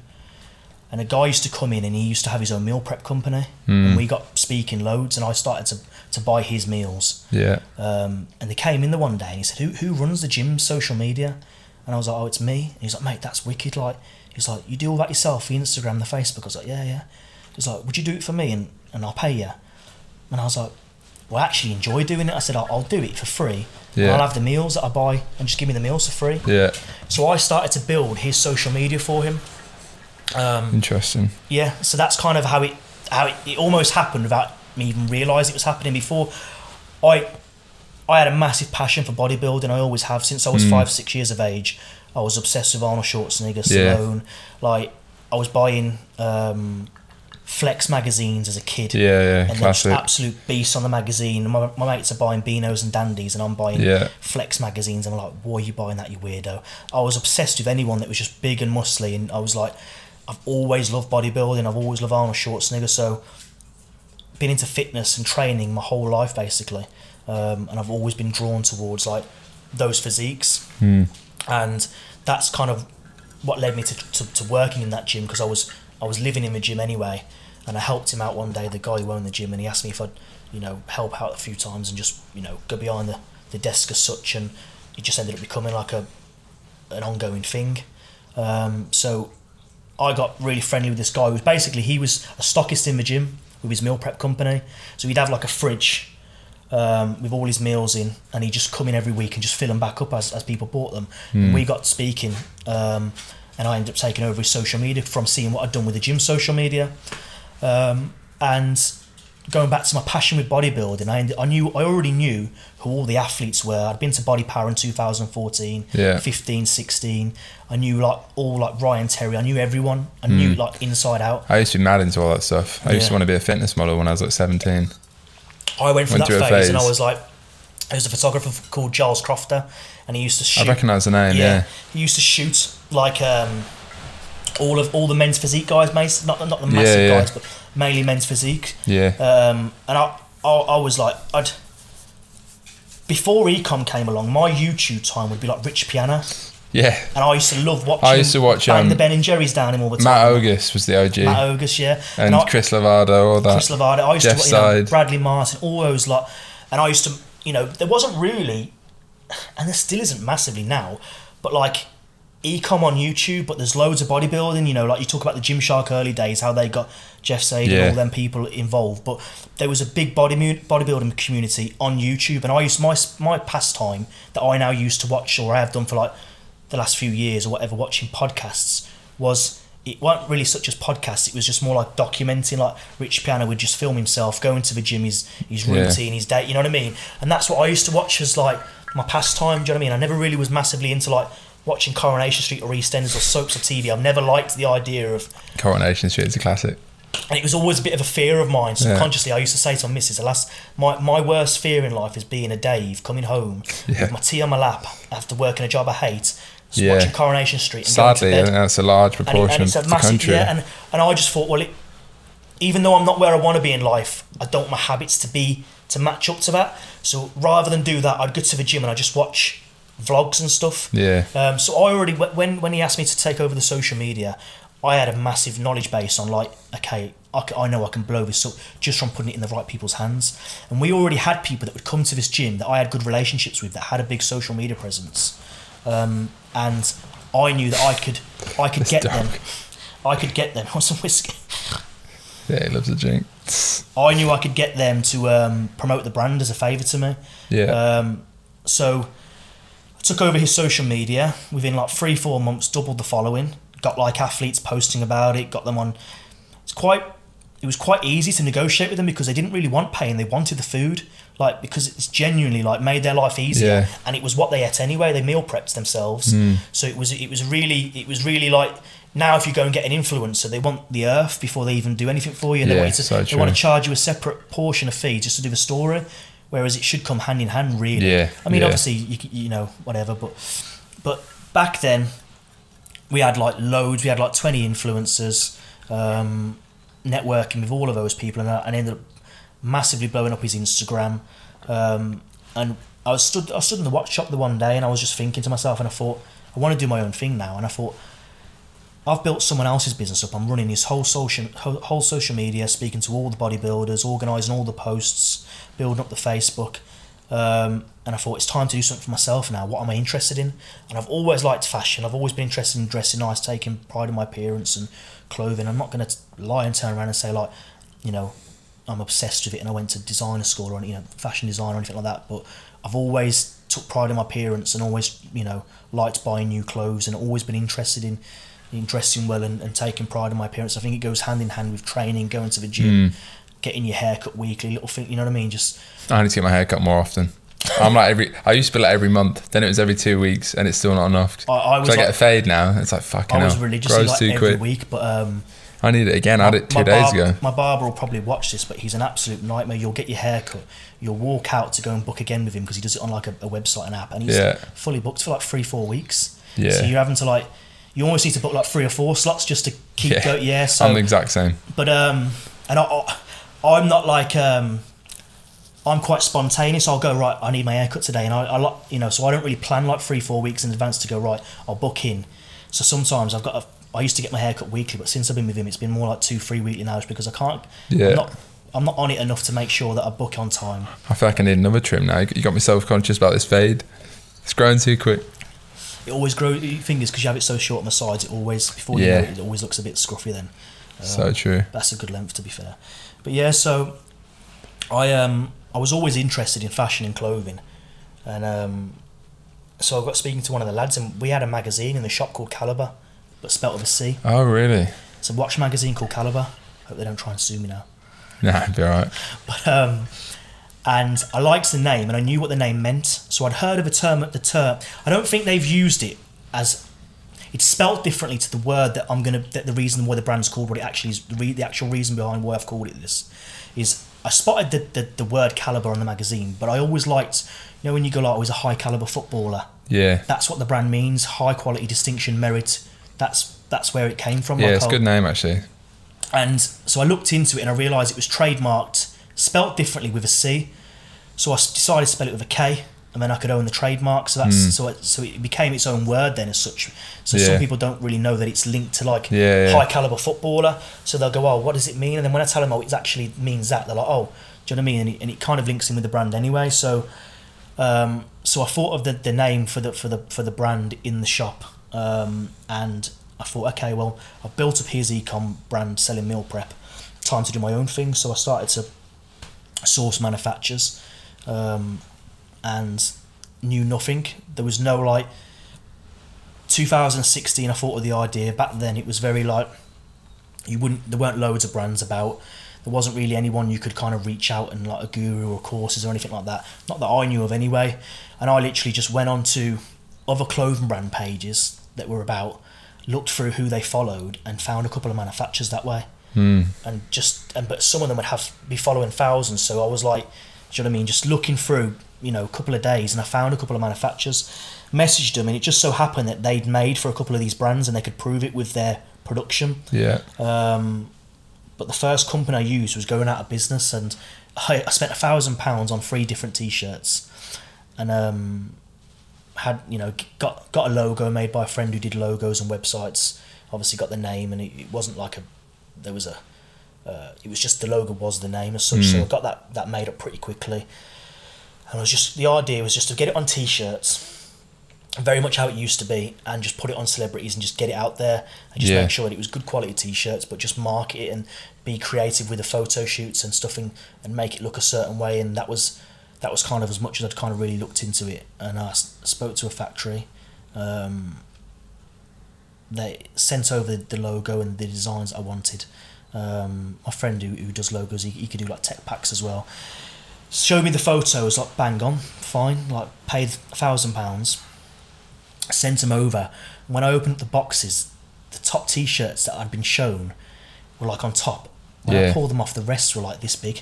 And a guy used to come in, and he used to have his own meal prep company. Mm. And we got speaking loads, and I started to buy his meals. Yeah. And they came in the one day, and he said, "Who runs the gym's social media?" And I was like, "Oh, it's me." And he's like, "Mate, that's wicked." Like, he's like, "You do all that yourself, the Instagram, the Facebook." I was like, "Yeah." He's like, "Would you do it for me, and I'll pay you?" And I was like, "Well, I actually enjoy doing it." I said, I'll do it for free. Yeah. And I'll have the meals that I buy, and just give me the meals for free. Yeah. So I started to build his social media for him. Interesting. Yeah. So that's kind of how it almost happened without me even realising it was happening. Before, I had a massive passion for bodybuilding. I always have since I was 5-6 years of age. I was obsessed with Arnold Schwarzenegger, Stallone. Yeah. Like, I was buying Flex magazines as a kid, and there's absolute beasts on the magazine. My mates are buying Beanos and Dandies, and I'm buying Flex magazines. And I'm like, "Why are you buying that, you weirdo?" I was obsessed with anyone that was just big and muscly, and I was like, I've always loved bodybuilding. I've always loved Arnold Schwarzenegger. So, been into fitness and training my whole life, basically, and I've always been drawn towards like those physiques, and that's kind of what led me to working in that gym, because I was living in the gym anyway. And I helped him out one day, the guy who owned the gym, and he asked me if I'd, help out a few times and just, go behind the desk as such. And it just ended up becoming like an ongoing thing. So I got really friendly with this guy. He was a stockist in the gym with his meal prep company. So he'd have like a fridge with all his meals in, and he'd just come in every week and just fill them back up as people bought them. And we got speaking, and I ended up taking over his social media from seeing what I'd done with the gym social media. And going back to my passion with bodybuilding, I already knew who all the athletes were. I'd been to Body Power in 2014, 15, 16. I knew all Ryan Terry. I knew everyone. I knew inside out. I used to be mad into all that stuff. I used to want to be a fitness model when I was 17. I went through that phase and I was like, there's a photographer called Giles Crofter, and he used to shoot. I recognise the name, yeah. He used to shoot like all the men's physique guys, not the massive guys, but mainly men's physique. Yeah. And I was like, before ecom came along, my YouTube time would be like Rich Piana. Yeah. And I used to love watching. I used to watch the Ben and Jerry's down him all the time. Matt Ogus was the OG. Matt Ogus, yeah. And Chris Lovato, all that. Chris Lovato. I used to, Bradley Martin, all those lot. And I used to, there wasn't really, and there still isn't massively now, but like ecom on YouTube, but there's loads of bodybuilding. Like you talk about the Gymshark early days, how they got Jeff Sade and all them people involved. But there was a big bodybuilding community on YouTube, and I used my pastime that I now used to watch, or I have done for like the last few years or whatever, watching podcasts it weren't really such as podcasts, it was just more like documenting, like Rich Piana would just film himself going to the gym, his routine, his day, you know what I mean? And that's what I used to watch as like my pastime, do you know what I mean? I never really was massively into like watching Coronation Street or EastEnders or soaps or TV. I've never liked the idea of... Coronation Street is a classic. And it was always a bit of a fear of mine. Subconsciously, I used to say to my missus, my worst fear in life is being a Dave, coming home with my tea on my lap after working a job I hate, watching Coronation Street. And sadly, going to bed. That's a large proportion of the country. Yeah, and I just thought, even though I'm not where I want to be in life, I don't want my habits to match up to that. So rather than do that, I'd go to the gym and I'd just watch vlogs and stuff. Yeah. So I already, when he asked me to take over the social media, I had a massive knowledge base on I know I can blow this up just from putting it in the right people's hands. And we already had people that would come to this gym that I had good relationships with that had a big social media presence. And I knew that I could get them. I could get them. Want some whiskey? Yeah, he loves a drink. I knew I could get them to promote the brand as a favour to me. Yeah. So I took over his social media within 3-4 months, doubled the following. Got athletes posting about it. Got them on. It was quite easy to negotiate with them because they didn't really want pain. They wanted the food. Because it's genuinely made their life easier, and it was what they ate anyway. They meal prepped themselves, so it was really now if you go and get an influencer, they want the earth before they even do anything for you. And they want to charge you a separate portion of fee just to do the story, whereas it should come hand in hand, really. Yeah. I mean, obviously you whatever, but back then we had loads. We had 20 influencers, networking with all of those people, and ended up massively blowing up his Instagram. And I stood in the watch shop the one day, and I was just thinking to myself, and I thought, I want to do my own thing now. And I thought, I've built someone else's business up. I'm running his whole social media, speaking to all the bodybuilders, organising all the posts, building up the Facebook. And I thought, it's time to do something for myself now. What am I interested in? And I've always liked fashion. I've always been interested in dressing nice, taking pride in my appearance and clothing. I'm not going to lie and turn around and say I'm obsessed with it and I went to designer school or fashion design or anything like that, but I've always took pride in my appearance and always liked buying new clothes and always been interested in dressing well and taking pride in my appearance. I think it goes hand in hand with training, going to the gym, getting your hair cut weekly, little thing, you know what I mean? Just I need to get my hair cut more often. I used to be every month, then it was every 2 weeks, and it's still not enough. I get a fade now. It's fucking hell. I was religiously every week, but I need it again. I had it 2 days ago. My barber will probably watch this, but he's an absolute nightmare. You'll get your hair cut. You'll walk out to go and book again with him because he does it on a website and app. And he's fully booked for 3-4 weeks. Yeah. So you're having to you almost need to book 3 or 4 slots just to keep going. Yeah. So I'm the exact same. But, and I'm not I'm quite spontaneous. I'll go, right, I need my haircut today. And so I don't really plan 3-4 weeks in advance to go, right, I'll book in. So sometimes I used to get my haircut weekly, but since I've been with him, it's been more 2-3 weekly now, because I can't. Yeah. I'm not on it enough to make sure that I book on time. I feel like I need another trim now. You got me self-conscious about this fade. It's growing too quick. It always grows. The thing is, because you have it so short on the sides, it always you know it always looks a bit scruffy then. So true. That's a good length, to be fair. But yeah, so I was always interested in fashion and clothing, and so I got speaking to one of the lads, and we had a magazine in the shop called Calibre, but spelt with a C. Oh, really? It's a watch magazine called Calibre. Hope they don't try and sue me now. Nah, it'd be all right. But, and I liked the name, and I knew what the name meant. So I'd heard of a term at the term. I don't think they've used it as... It's spelled differently to the word that I'm gonna. That the reason why the brand's called what it actually is. The actual reason behind why I've called it this is I spotted the word calibre on the magazine, but I always liked, you know, when you go like, oh, he's a high calibre footballer. Yeah. That's what the brand means. High quality, distinction, merit. That's where it came from. Yeah, like, it's a good name actually. And so I looked into it and I realised it was trademarked, spelt differently with a C. So I decided to spell it with a K. And then I could own the trademark, so that's so it became its own word then as such. So some people don't really know that it's linked to like high caliber footballer. So they'll go, oh, what does it mean? And then when I tell them, oh, it actually means that, they're like, oh, do you know what I mean? And it kind of links in with the brand anyway. So, so I thought of the name for the brand in the shop, and I thought, okay, well, I've built up his e-com brand selling meal prep. Time to do my own thing. So I started to source manufacturers. And knew nothing. There was no, like, 2016 I thought of the idea. Back then it was very like, there weren't loads of brands about. There wasn't really anyone you could kind of reach out and like a guru or courses or anything like that. Not that I knew of anyway. And I literally just went on to other clothing brand pages that were about, looked through who they followed and found a couple of manufacturers that way. And but some of them would be following thousands. So I was like, do you know what I mean? Just looking through, you know, a couple of days, and I found a couple of manufacturers, messaged them, and it just so happened that they'd made for a couple of these brands and they could prove it with their production. Yeah. But the first company I used was going out of business, and I spent £1,000 on 3 different T-shirts, and got a logo made by a friend who did logos and websites. Obviously got the name, and it wasn't like it was just the logo was the name as such. So I got that made up pretty quickly. And the idea was just to get it on T-shirts, very much how it used to be, and just put it on celebrities and just get it out there and just make sure that it was good quality T-shirts, but just market it and be creative with the photo shoots and stuff and make it look a certain way. And that was kind of as much as I'd kind of really looked into it. And I spoke to a factory. They sent over the logo and the designs I wanted. My friend who does logos, he could do like tech packs as well. Showed me the photos, like bang on, fine, like paid £1,000, sent them over. When I opened the boxes, the top T-shirts that I'd been shown were like on top. When I pulled them off, the rest were like this big.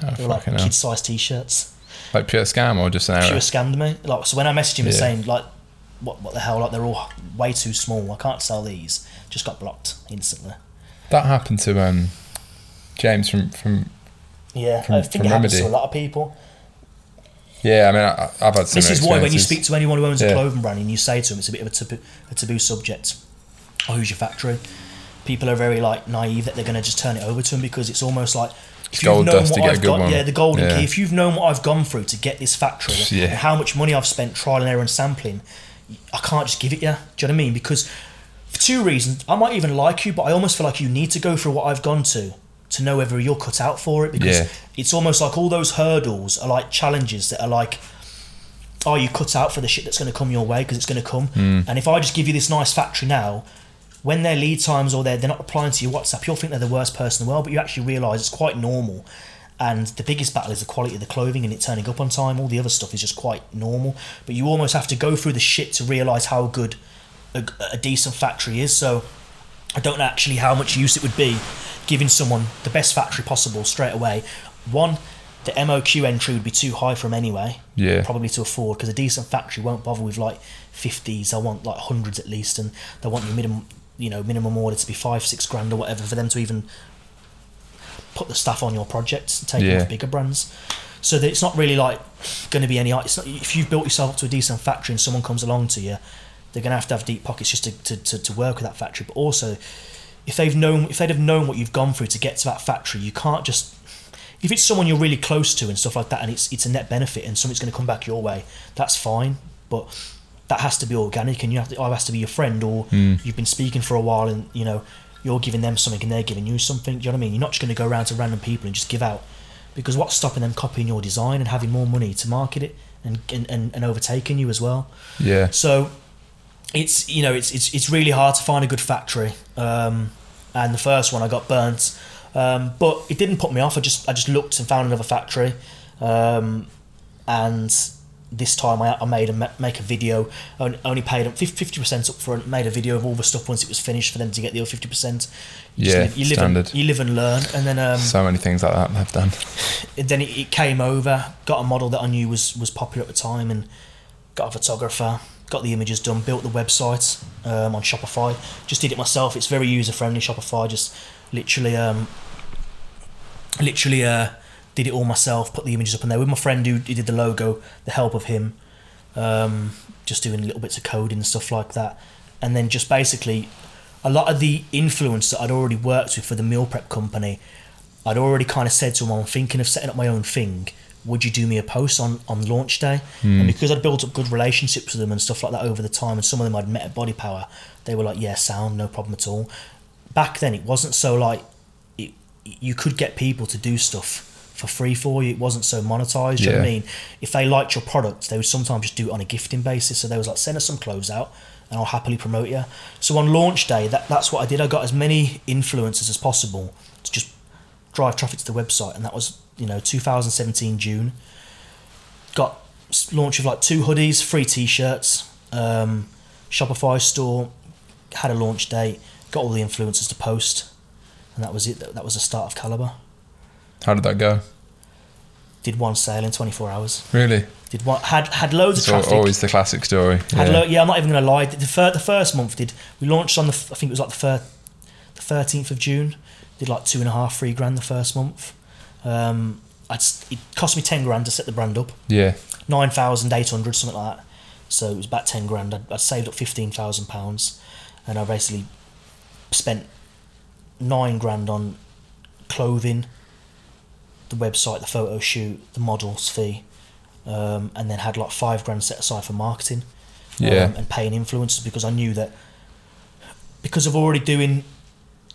Oh, they were like kid-sized T-shirts. Like pure scam or just an error? Pure scammed me. Like, so when I messaged him and saying like, what the hell, like they're all way too small, I can't sell these, just got blocked instantly. That happened to James from I think it happens to a lot of people. Yeah, I mean, I've had some. This is why when you speak to anyone who owns a clothing brand and you say to them, it's a bit of a taboo subject. Oh, who's your factory? People are very like naive that they're going to just turn it over to them, because it's almost like if you've known what I've got, the golden key. If you've known what I've gone through to get this factory and how much money I've spent trial and error and sampling, I can't just give it you. Do you know what I mean? Because for 2 reasons, I might even like you, but I almost feel like you need to go through what I've gone to know whether you're cut out for it, because it's almost like all those hurdles are like challenges that are like, are you cut out for the shit that's going to come your way, because it's going to come. And if I just give you this nice factory now, when their lead times or they're not replying to your WhatsApp, you'll think they're the worst person in the world, but you actually realise it's quite normal. And the biggest battle is the quality of the clothing and it turning up on time. All the other stuff is just quite normal, but you almost have to go through the shit to realise how good a decent factory is. So I don't know actually how much use it would be giving someone the best factory possible straight away. 1, the MOQ entry would be too high for them anyway, probably to afford, because a decent factory won't bother with like 50s. They'll want like 100s at least, and they'll want your minimum order to be 5-6 grand or whatever for them to even put the staff on your projects and take off bigger brands. So that it's not really like going to be any, it's not, if you've built yourself up to a decent factory and someone comes along to you, they're going to have deep pockets just to work with that factory. But also, if they'd have known what you've gone through to get to that factory, you can't just, if it's someone you're really close to and stuff like that, and it's a net benefit and something's going to come back your way, that's fine, but that has to be organic, and you have to, either has to be your friend or you've been speaking for a while, and you know you're giving them something and they're giving you something. Do you know what I mean? You're not just going to go around to random people and just give out, because what's stopping them copying your design and having more money to market it and overtaking you as well? Yeah. So it's, you know, it's really hard to find a good factory, and the first one I got burnt But it didn't put me off. I just looked and found another factory, and this time I made a video. Only paid 50% up front. Made a video of all the stuff once it was finished for them to get the other 50%. You live and learn, and then so many things like that I've done. And then it came over. Got a model that I knew was popular at the time, and got a photographer. Got the images done. Built the website on Shopify. Just did it myself. It's very user friendly. Shopify just. Literally, did it all myself. Put the images up in there with my friend who did the logo. The help of him, just doing little bits of coding and stuff like that. And then just basically, a lot of the influence that I'd already worked with for the meal prep company, I'd already kind of said to him, "I'm thinking of setting up my own thing. Would you do me a post on launch day?" Mm. And because I'd built up good relationships with them and stuff like that over the time, and some of them I'd met at Body Power, they were like, "Yeah, sound, no problem at all." Back then, it wasn't so like you could get people to do stuff for free for you. It wasn't so monetized. You know what I mean? If they liked your product, they would sometimes just do it on a gifting basis. So they was like, "Send us some clothes out, and I'll happily promote you." So on launch day, that's what I did. I got as many influencers as possible to just drive traffic to the website, and that was 2017 June. Got launched with like 2 hoodies, 3 t-shirts, Shopify store, had a launch date. Got all the influencers to post, and that was it. That was the start of Calibre. How did that go? Did one sale in 24 hours. Really? Did one, had loads of traffic. Always the classic story. I'm not even going to lie. The first month we launched on I think it was like the 13th of June. Did like 2.5-3 grand the first month. It cost me 10 grand to set the brand up. Yeah. 9,800 something like that. So it was about 10 grand. I saved up £15,000, and I basically spent 9 grand on clothing, the website, the photo shoot, the models fee, and then had like 5 grand set aside for marketing, and paying influencers, because I knew that because of already doing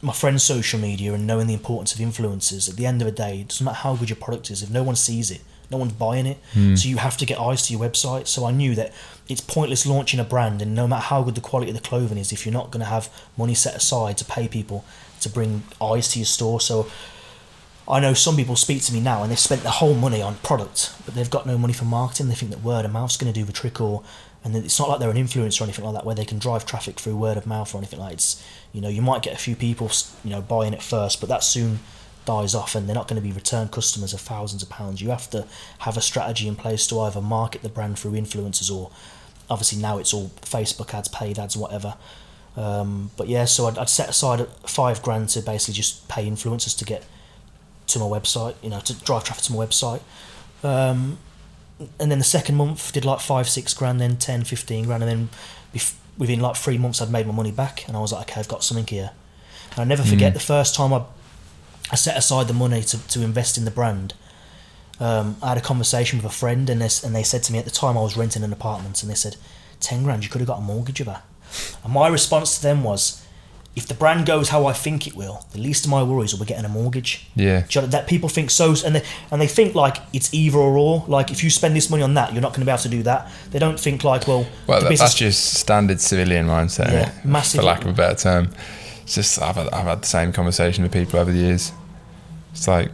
my friend's social media and knowing the importance of influencers. At the end of the day, it doesn't matter how good your product is if no one sees it, no one's buying it. So you have to get eyes to your website. So I knew that it's pointless launching a brand, and no matter how good the quality of the clothing is, if you're not going to have money set aside to pay people to bring eyes to your store. So I know some people speak to me now and they've spent the whole money on product, but they've got no money for marketing. They think that word of mouth's going to do the trick, and it's not like they're an influencer or anything like that where they can drive traffic through word of mouth or anything like that. It's, you might get a few people buying it first, but that soon dies off, and they're not going to be return customers of thousands of pounds. You have to have a strategy in place to either market the brand through influencers, or obviously now it's all Facebook ads, paid ads, whatever. So I'd set aside 5 grand to basically just pay influencers to get to my website, to drive traffic to my website. And then the second month did like 5-6 grand, then 10-15 grand, and then within like 3 months I'd made my money back, and I was like, okay, I've got something here. And I never forget the first time I set aside the money to invest in the brand. I had a conversation with a friend, and they said to me, at the time I was renting an apartment, and they said, 10 grand, you could have got a mortgage of that. And my response to them was, if the brand goes how I think it will, the least of my worries will be getting a mortgage. Yeah. Do you know that people think so, and they think like it's either or. Like, if you spend this money on that, you're not going to be able to do that. They don't think like, well that's just standard civilian mindset, massive, for lack of a better term. It's just, I've had the same conversation with people over the years. It's like,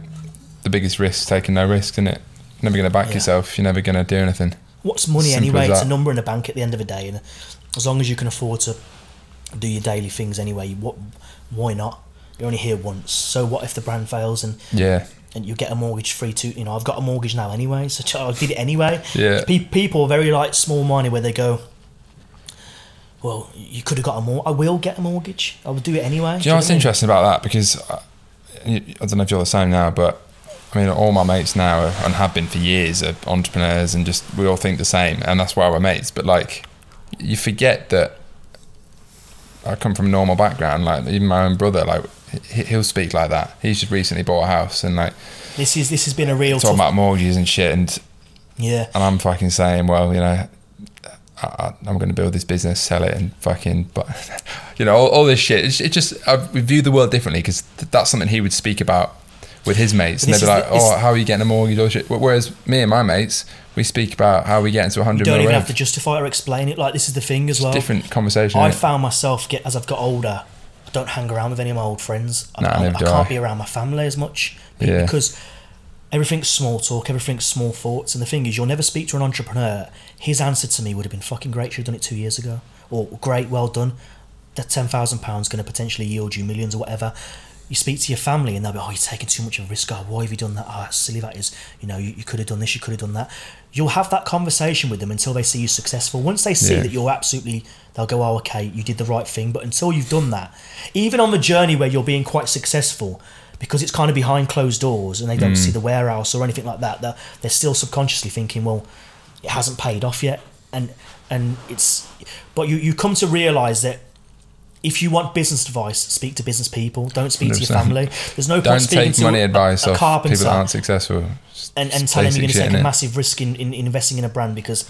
the biggest risk is taking no risk, isn't it? You're never going to back yourself. You're never going to do anything. What's money anyway? It's a number in a bank at the end of the day, and as long as you can afford to do your daily things anyway, why not? You're only here once. So what if the brand fails and you get a mortgage free too? I've got a mortgage now anyway, so I did it anyway. Yeah. People are very like small-minded where they go, well, you could have got a mortgage. I will get a mortgage. I will do it anyway. Do you know what's interesting about that? Because I don't know if you're the same now, but I mean, all my mates now and have been for years are entrepreneurs, and just we all think the same, and that's why we're mates. But like, you forget that I come from a normal background. Like, even my own brother, like he'll speak like that. He's just recently bought a house, and like this has been a real talking about mortgages and shit, and I'm fucking saying, well, I'm going to build this business, sell it, and fucking, but all this shit. We view the world differently, because that's something he would speak about with his mates, and they'd be like, "Oh, how are you getting a mortgage?" Or shit. Whereas me and my mates, we speak about how we get into 100 million. You don't even have to justify or explain it. Like, this is the thing as well. Different conversation. I found myself as I've got older, I don't hang around with any of my old friends. I can't be around my family as much because everything's small talk, everything's small thoughts. And the thing is, you'll never speak to an entrepreneur. His answer to me would have been, fucking great, should have done it 2 years ago. Or great, well done. That £10,000 going to potentially yield you millions or whatever. You speak to your family and they'll be, oh, you're taking too much of a risk. Oh, why have you done that? Oh, that's silly that is. You know, you could have done this, you could have done that. You'll have that conversation with them until they see you successful. Once they see that you're absolutely, they'll go, oh, okay, you did the right thing. But until you've done that, even on the journey where you're being quite successful, because it's kind of behind closed doors and they don't see the warehouse or anything like that, they're still subconsciously thinking, well, it hasn't paid off yet. And it's, but you come to realise that if you want business advice, speak to business people. Don't speak 100%. To your family. There's no point speaking to a carpenter. People that aren't successful. And tell him you're going to take a massive risk in investing in a brand, because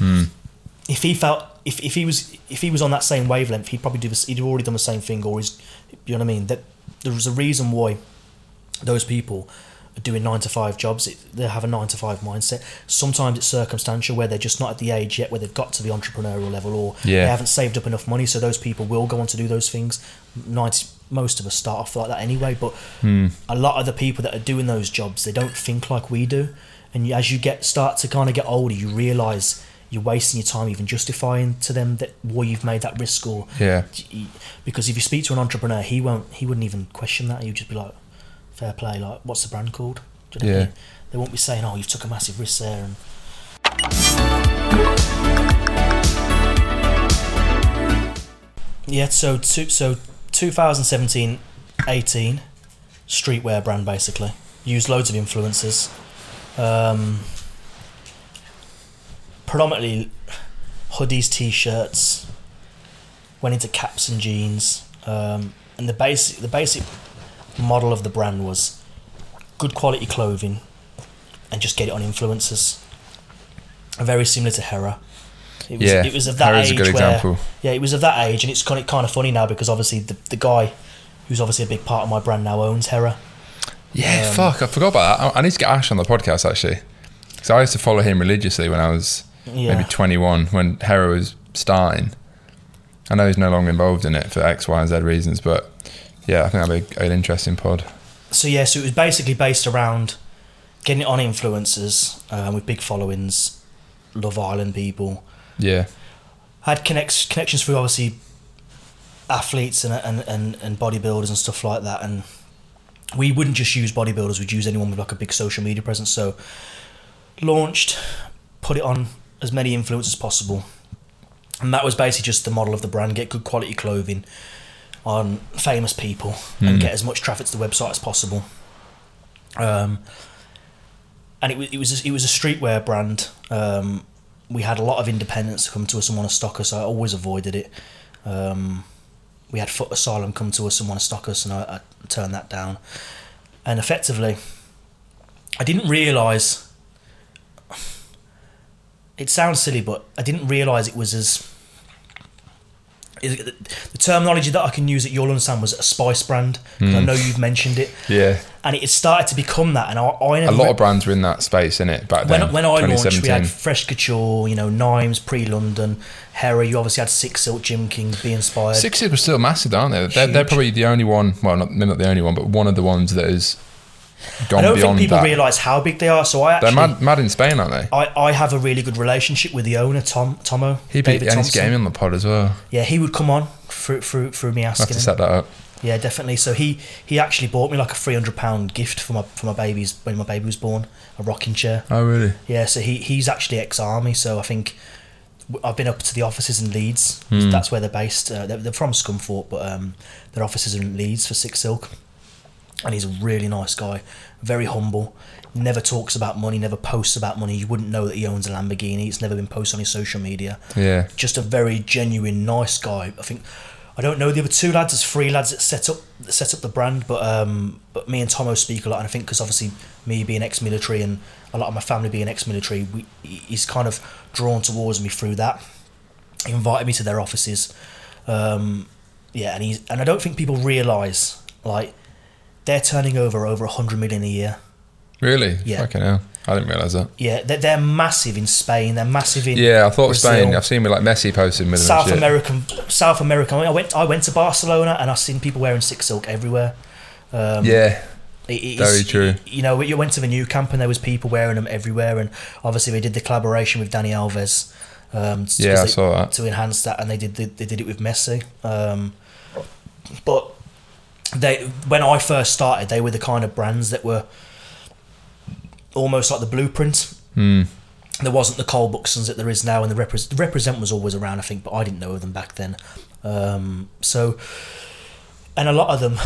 if he felt if he was on that same wavelength, he'd probably do this. He'd already done the same thing, or he's, you know what I mean. That there was a reason why those people are doing 9-to-5 jobs. They have a 9-to-5 mindset. Sometimes it's circumstantial, where they're just not at the age yet where they've got to the entrepreneurial level, or they haven't saved up enough money. So those people will go on to do those things. Most of us start off like that anyway. But a lot of the people that are doing those jobs, they don't think like we do. And as you start to kind of get older, you realise you're wasting your time even justifying to them that why you've made that risk, or because if you speak to an entrepreneur, he wouldn't even question that. He'd just be like, fair play, like, what's the brand called? Do you know what I mean? They won't be saying, oh, you've took a massive risk there. And so 2017-18, streetwear brand, basically. Used loads of influencers. Predominantly hoodies, t-shirts, went into caps and jeans. And the basic model of the brand was good quality clothing and just get it on influencers. Very similar to Hera. It was of that Hera's age. A good example. It was of that age, and it's kind of funny now, because obviously the guy who's obviously a big part of my brand now owns Hera. I forgot about that. I need to get Ash on the podcast, actually, because I used to follow him religiously when I was maybe 21, when Hera was starting. I know he's no longer involved in it for X, Y, and Z reasons, but I think that'd be an interesting pod. So it was basically based around getting it on influencers with big followings, Love Island people. Had connections through obviously athletes and bodybuilders and stuff like that. And we wouldn't just use bodybuilders; we'd use anyone with like a big social media presence. So launched, put it on as many influencers as possible, and that was basically just the model of the brand: get good quality clothing on famous people and get as much traffic to the website as possible. And it was a streetwear brand. We had a lot of independents come to us and want to stock us. I always avoided it. We had Foot Asylum come to us and want to stock us, and I turned that down. And effectively, I didn't realise... It sounds silly, but I didn't realise it was as... The terminology that I can use that you'll understand was a spice brand, because I know you've mentioned it. And it started to become that. And a lot of brands were in that space, innit, back then. When I launched, we had Fresh Couture, Nimes, Pre-London, Hera. You obviously had Six Silk, Gym Kings, Be Inspired. Six Silk was still massive, aren't they? They're probably the only one, well, not the only one, but one of the ones that has gone beyond that. I don't think people realise how big they are. So they're mad in Spain, aren't they? I have a really good relationship with the owner, Tom Tomo. He beat Ennis Gaming on the pod as well. He would come on through me asking. I have to set that up. Yeah, definitely. So he actually bought me like a £300 gift for my baby's, when my baby was born, a rocking chair. Oh really? Yeah. So he's actually ex-army. So I think I've been up to the offices in Leeds. So that's where they're based. They're from Scunthorpe, but their offices are in Leeds for Six Silk. And he's a really nice guy, very humble, never talks about money, never posts about money. You wouldn't know that he owns a Lamborghini. It's never been posted on his social media. Just a very genuine, nice guy. I think, I don't know the other two lads, there's three lads that set up the brand, but me and Tomo speak a lot. And I think because obviously me being ex-military and a lot of my family being ex-military, he's kind of drawn towards me through that. He invited me to their offices. And I don't think people realise, like, they're turning over 100 million a year. Really? Yeah. Fucking hell. I didn't realise that. Yeah, they're massive in Spain. They're massive in I thought Brazil. Spain. I've seen like Messi posting with them. South American. I went to Barcelona and I've seen people wearing Six Silk everywhere. Very true. You went to the Nou Camp and there was people wearing them everywhere, and obviously they did the collaboration with Dani Alves. I saw that, to enhance that, and they did it with Messi. But when I first started, they were the kind of brands that were almost like the blueprint. There wasn't the Cole Buxtons that there is now, and the Represent was always around, I think, but I didn't know of them back then. And a lot of them,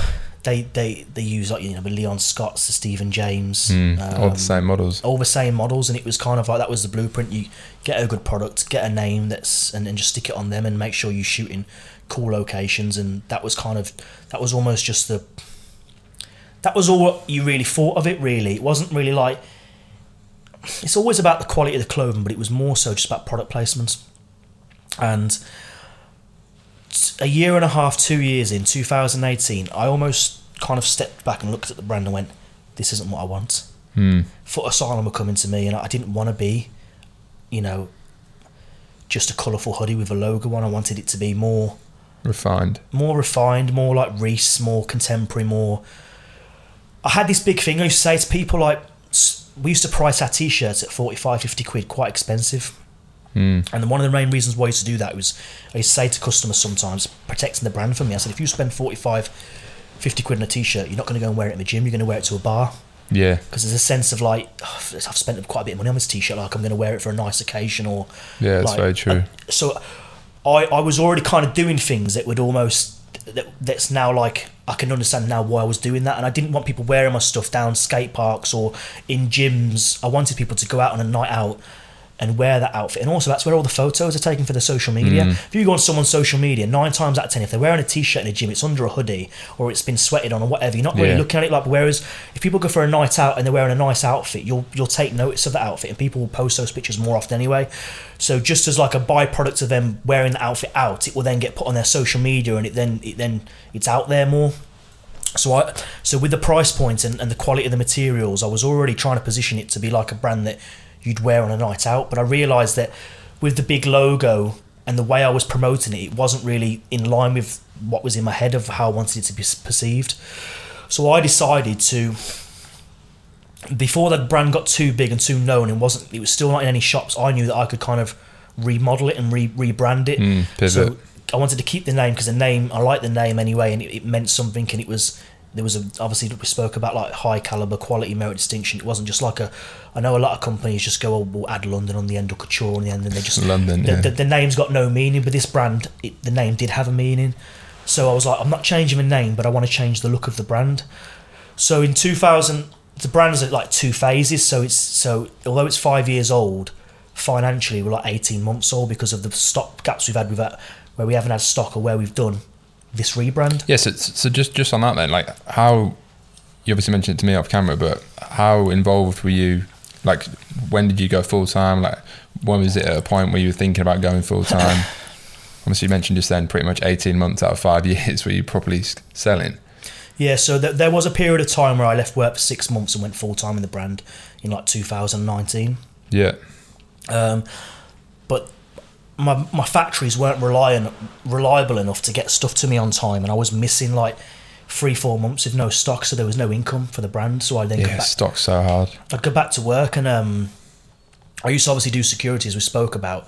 they use the Leon Scotts, the Stephen James, all the same models, and it was kind of like that was the blueprint. You get a good product, get a name and just stick it on them, and make sure you shoot in cool locations, and that was all what you really thought of it, really. It wasn't really like... It's always about the quality of the clothing, but it was more so just about product placements. And a year and a half, 2 years in, 2018, I almost kind of stepped back and looked at the brand and went, this isn't what I want. Foot Asylum were coming to me, and I didn't want to be, just a colourful hoodie with a logo on. I wanted it to be more... Refined, more like Reese, more contemporary, more... I had this big thing I used to say to people, like, we used to price our t-shirts at 45, 50 quid, quite expensive. And one of the main reasons why I used to do that was I used to say to customers sometimes, protecting the brand for me, I said, if you spend 45, 50 quid on a t-shirt, you're not going to go and wear it in the gym, you're going to wear it to a bar. Yeah. Because there's a sense of like, I've spent quite a bit of money on this t-shirt, like I'm going to wear it for a nice occasion or... Yeah, that's very true. So I was already kind of doing things that would almost... that's now like I can understand now why I was doing that, and I didn't want people wearing my stuff down skate parks or in gyms. I wanted people to go out on a night out and wear that outfit, and also that's where all the photos are taken for the social media. If you go on someone's social media, 9 times out of 10 if they're wearing a t-shirt in a gym, it's under a hoodie or it's been sweated on or whatever. You're not really looking at it, like, whereas if people go for a night out and they're wearing a nice outfit, you'll take notice of that outfit, and people will post those pictures more often anyway. So just as like a byproduct of them wearing the outfit out, it will then get put on their social media, and it then it's out there more. So with the price point and the quality of the materials, I was already trying to position it to be like a brand that you'd wear on a night out, but I realised that with the big logo and the way I was promoting it, it wasn't really in line with what was in my head of how I wanted it to be perceived. So I decided to, before the brand got too big and too known, it was still not in any shops, I knew that I could kind of remodel it and rebrand it. So I wanted to keep the name, because I like the name anyway, and it meant something, and it was... There was obviously, we spoke about like high caliber, quality, merit, distinction. It wasn't just like I know a lot of companies just go, oh, we'll add London on the end or Couture on the end, and they just London. The name's got no meaning, but this brand, the name did have a meaning. So I was like, I'm not changing the name, but I want to change the look of the brand. So in 2000, the brand's at like 2 phases. So although it's 5 years old, financially we're like 18 months old because of the stock gaps we've had with that, where we haven't had stock or where we've done this rebrand. Yes. Yeah, so just on that then, like, how, you obviously mentioned it to me off camera, but how involved were you? Like, when did you go full time? Like, when was it at a point where you were thinking about going full time? Obviously you mentioned just then pretty much 18 months out of 5 years were you properly selling. Yeah, so there was a period of time where I left work for 6 months and went full time in the brand in like 2019. Yeah. But my factories weren't reliable enough to get stuff to me on time, and I was missing like 3-4 months of no stock, so there was no income for the brand. So I then go back. Stock's so hard. I'd go back to work, and I used to obviously do security, as we spoke about.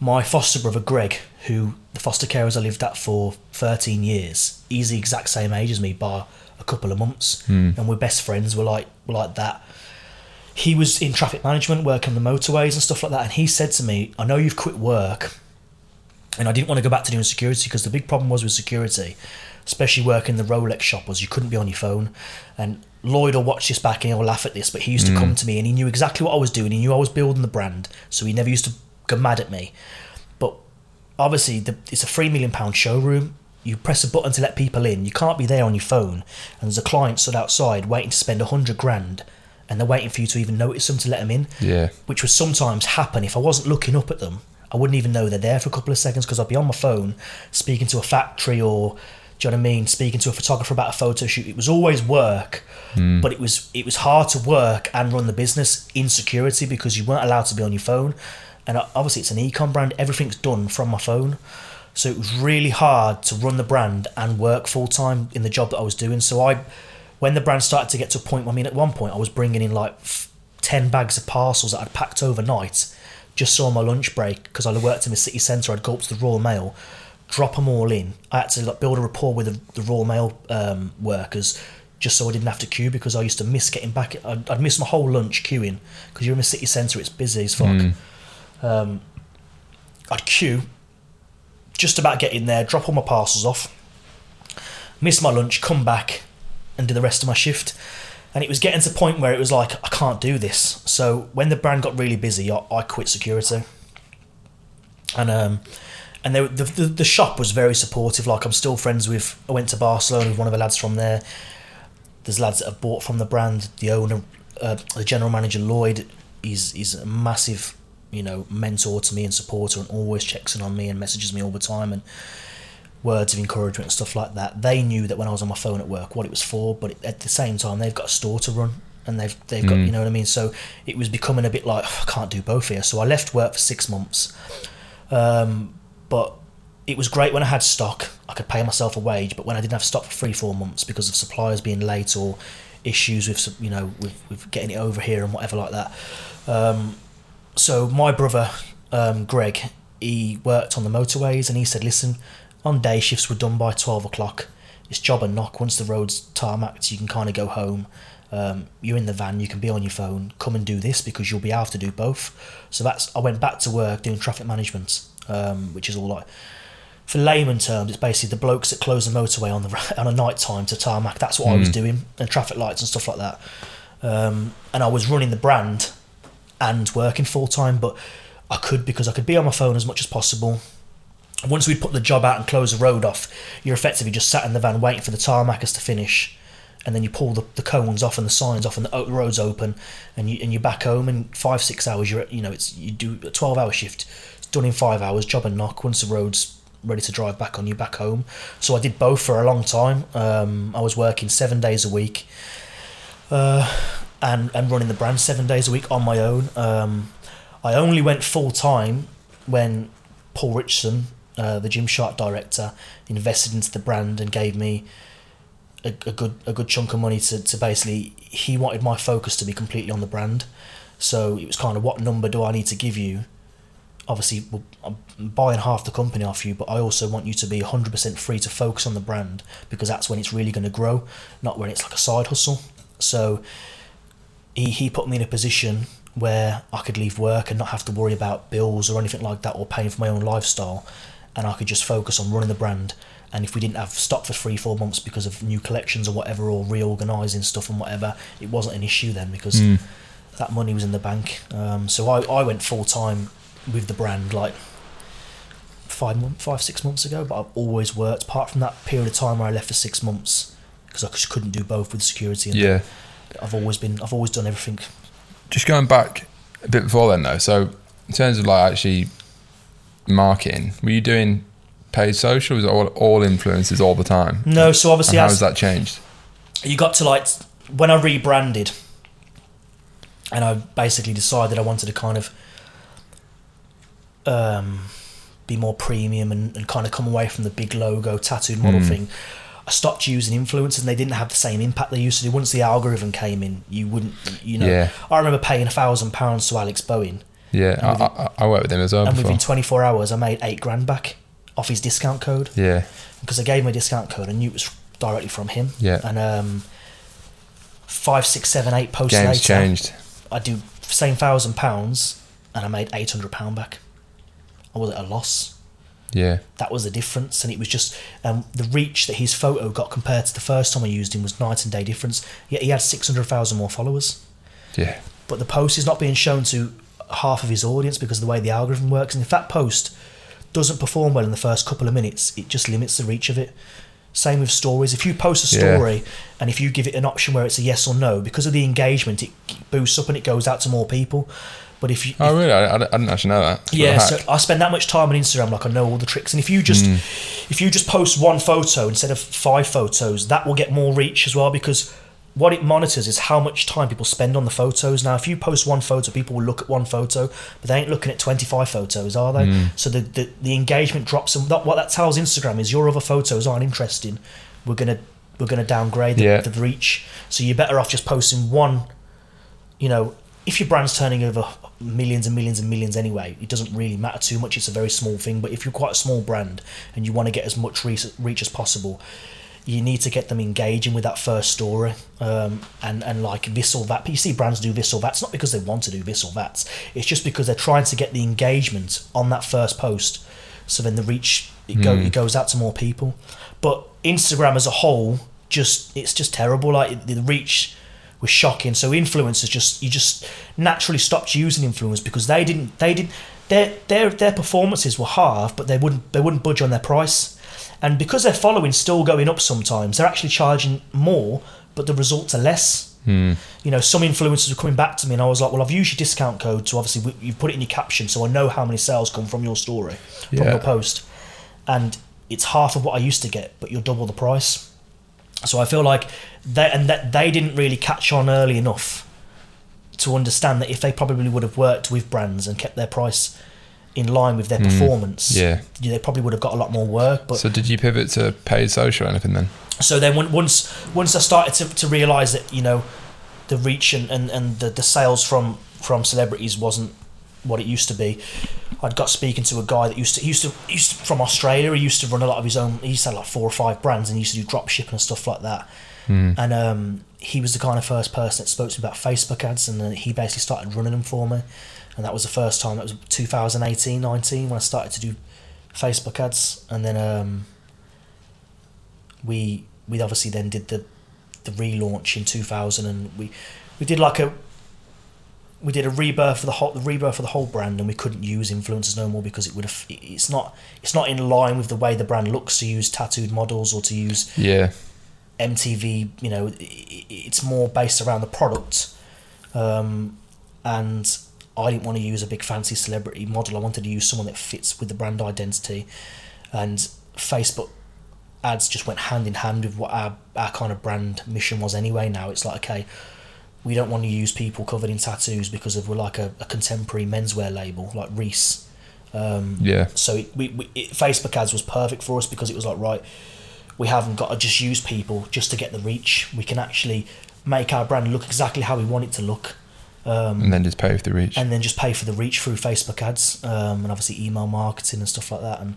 My foster brother Greg, who the foster carers I lived at for 13 years, he's the exact same age as me, bar a couple of months, and we're best friends. We're like that. He was in traffic management, working on the motorways and stuff like that. And he said to me, I know you've quit work, and I didn't want to go back to doing security, because the big problem was with security, especially working the Rolex shop, was you couldn't be on your phone. And Lloyd will watch this back and he'll laugh at this, but he used to come to me and he knew exactly what I was doing. He knew I was building the brand, so he never used to go mad at me. But obviously it's a £3 million showroom. You press a button to let people in. You can't be there on your phone. And there's a client stood outside waiting to spend 100 grand, and they're waiting for you to even notice them to let them in. Yeah. Which would sometimes happen. If I wasn't looking up at them, I wouldn't even know they're there for a couple of seconds, because I'd be on my phone speaking to a factory or Do you know what I mean? Speaking to a photographer about a photo shoot, it was always work, but it was hard to work and run the business in security because you weren't allowed to be on your phone. And obviously it's an e-com brand, everything's done from my phone. So it was really hard to run the brand and work full time in the job that I was doing. So when the brand started to get to a point, I mean, at one point I was bringing in like 10 bags of parcels that I'd packed overnight just so on my lunch break, because I worked in the city centre, I'd go up to the Royal Mail, drop them all in. I had to build a rapport with the Royal Mail workers just so I didn't have to queue, because I used to miss getting back. I'd miss my whole lunch queuing, because you're in the city centre, it's busy as fuck. I'd queue, just about get in there, drop all my parcels off, miss my lunch, come back and do the rest of my shift. And it was getting to a point where it was like, I can't do this. So when the brand got really busy, I quit security. And the shop was very supportive. Like, I'm still friends with, I went to Barcelona with one of the lads from there. There's lads that have bought from the brand. The owner, the general manager, Lloyd, is a massive, mentor to me and supporter, and always checks in on me and messages me all the time, and words of encouragement and stuff like that. They knew that when I was on my phone at work what it was for, but at the same time they've got a store to run, and they've got, you know what I mean? So it was becoming a bit like, I can't do both here. So I left work for 6 months. But it was great when I had stock, I could pay myself a wage, but when I didn't have stock for 3-4 months because of suppliers being late or issues with, with getting it over here and whatever like that. So my brother, Greg, he worked on the motorways, and he said, listen, on day shifts we're done by 12 o'clock. It's job and knock. Once the road's tarmacked, you can kind of go home. You're in the van, you can be on your phone. Come and do this, because you'll be able to do both. So I went back to work doing traffic management, which is all like, for layman terms, it's basically the blokes that close the motorway on a night time to tarmac. That's what I was doing, and traffic lights and stuff like that. And I was running the brand and working full time, but I could, because I could be on my phone as much as possible. Once we'd put the job out and close the road off, you're effectively just sat in the van waiting for the tarmackers to finish, and then you pull the cones off and the signs off and the road's open, and you're back home in 5-6 hours. You do a 12-hour shift. It's done in 5 hours, job and knock. Once the road's ready to drive back on, you back home. So I did both for a long time. I was working 7 days a week, and running the brand 7 days a week on my own. I only went full time when Paul Richardson, the Gymshark director, invested into the brand and gave me a good chunk of money to basically, he wanted my focus to be completely on the brand. So it was kind of, what number do I need to give you? Obviously, I'm buying half the company off you, but I also want you to be 100% free to focus on the brand, because that's when it's really going to grow, not when it's like a side hustle. So he put me in a position where I could leave work and not have to worry about bills or anything like that, or paying for my own lifestyle. And I could just focus on running the brand. And if we didn't have stock for 3-4 months because of new collections or whatever, or reorganising stuff and whatever, it wasn't an issue then, because that money was in the bank. So I went full time with the brand like 5-6 months ago, but I've always worked, apart from that period of time where I left for 6 months, because I just couldn't do both with security. And yeah, I've always done everything. Just going back a bit before then though, so in terms of like actually marketing, were you doing paid social? Was it all influencers all the time? No, so obviously, how has that changed? You got to like, when I rebranded and I basically decided I wanted to kind of be more premium and kind of come away from the big logo tattooed model thing, I stopped using influencers, and they didn't have the same impact they used to do. Once the algorithm came in, you wouldn't, Yeah. I remember paying £1,000 to Alex Bowen. Yeah, I worked with him as well. And within 24 hours, I made £8,000 back off his discount code. Yeah. Because I gave him a discount code, I knew it was directly from him. Yeah. And 5, 6, 7, 8 posts later, game's changed. I do the same £1,000, and I made £800 back. I was at a loss. Yeah, that was the difference, and it was just the reach that his photo got compared to the first time I used him was night and day difference. Yet he had 600,000 more followers. Yeah, but the post is not being shown to half of his audience because of the way the algorithm works. And if that post doesn't perform well in the first couple of minutes, it just limits the reach of it. Same with stories. If you post a story and if you give it an option where it's a yes or no, because of the engagement, it boosts up and it goes out to more people. But if you, oh really? I didn't actually know that. Yeah, so I spend that much time on Instagram, like I know all the tricks. And if you just post one photo instead of 5 photos, that will get more reach as well, because what it monitors is how much time people spend on the photos. Now, if you post one photo, people will look at one photo, but they ain't looking at 25 photos, are they? So the engagement drops, and what that tells Instagram is your other photos aren't interesting. We're gonna downgrade the reach. So you're better off just posting one. You know, if your brand's turning over millions and millions and millions anyway, it doesn't really matter too much. It's a very small thing. But if you're quite a small brand and you want to get as much reach as possible, you need to get them engaging with that first story, and like this or that. But you see brands do this or that. It's not because they want to do this or that. It's just because they're trying to get the engagement on that first post. So then the reach, it goes out to more people. But Instagram as a whole, it's just terrible. Like the reach was shocking. So influencers just naturally stopped using influencers because their performances were halved, but they wouldn't budge on their price. And because their following's still going up sometimes, they're actually charging more, but the results are less. You know, some influencers were coming back to me and I was like, well, I've used your discount code, so obviously you put it in your caption, so I know how many sales come from your story, from your post. And it's half of what I used to get, but you're double the price. So I feel like they didn't really catch on early enough to understand that if they probably would have worked with brands and kept their price in line with their performance, they probably would have got a lot more work. But so did you pivot to paid social or anything then? So then once I started to realise that, you know, the reach and the sales from celebrities wasn't what it used to be, I'd got speaking to a guy that used to from Australia. He used to run a lot of his own. He used to have like 4 or 5 brands and he used to do drop shipping and stuff like that. And he was the kind of first person that spoke to me about Facebook ads, and then he basically started running them for me. And that was the first time. That was 2018-19 when I started to do Facebook ads. And then we obviously then did the relaunch in 2000, and we did a rebirth for the whole brand, and we couldn't use influencers no more because it's not in line with the way the brand looks to use tattooed models or to use MTV. You know, it's more based around the product, and I didn't want to use a big fancy celebrity model. I wanted to use someone that fits with the brand identity, and Facebook ads just went hand in hand with what our kind of brand mission was anyway. Now it's like, okay, we don't want to use people covered in tattoos because we're like a contemporary menswear label like Reese. So Facebook ads was perfect for us because it was like, right, we haven't got to just use people just to get the reach. We can actually make our brand look exactly how we want it to look. And then just pay for the reach. And then just pay for the reach through Facebook ads, and obviously email marketing and stuff like that, and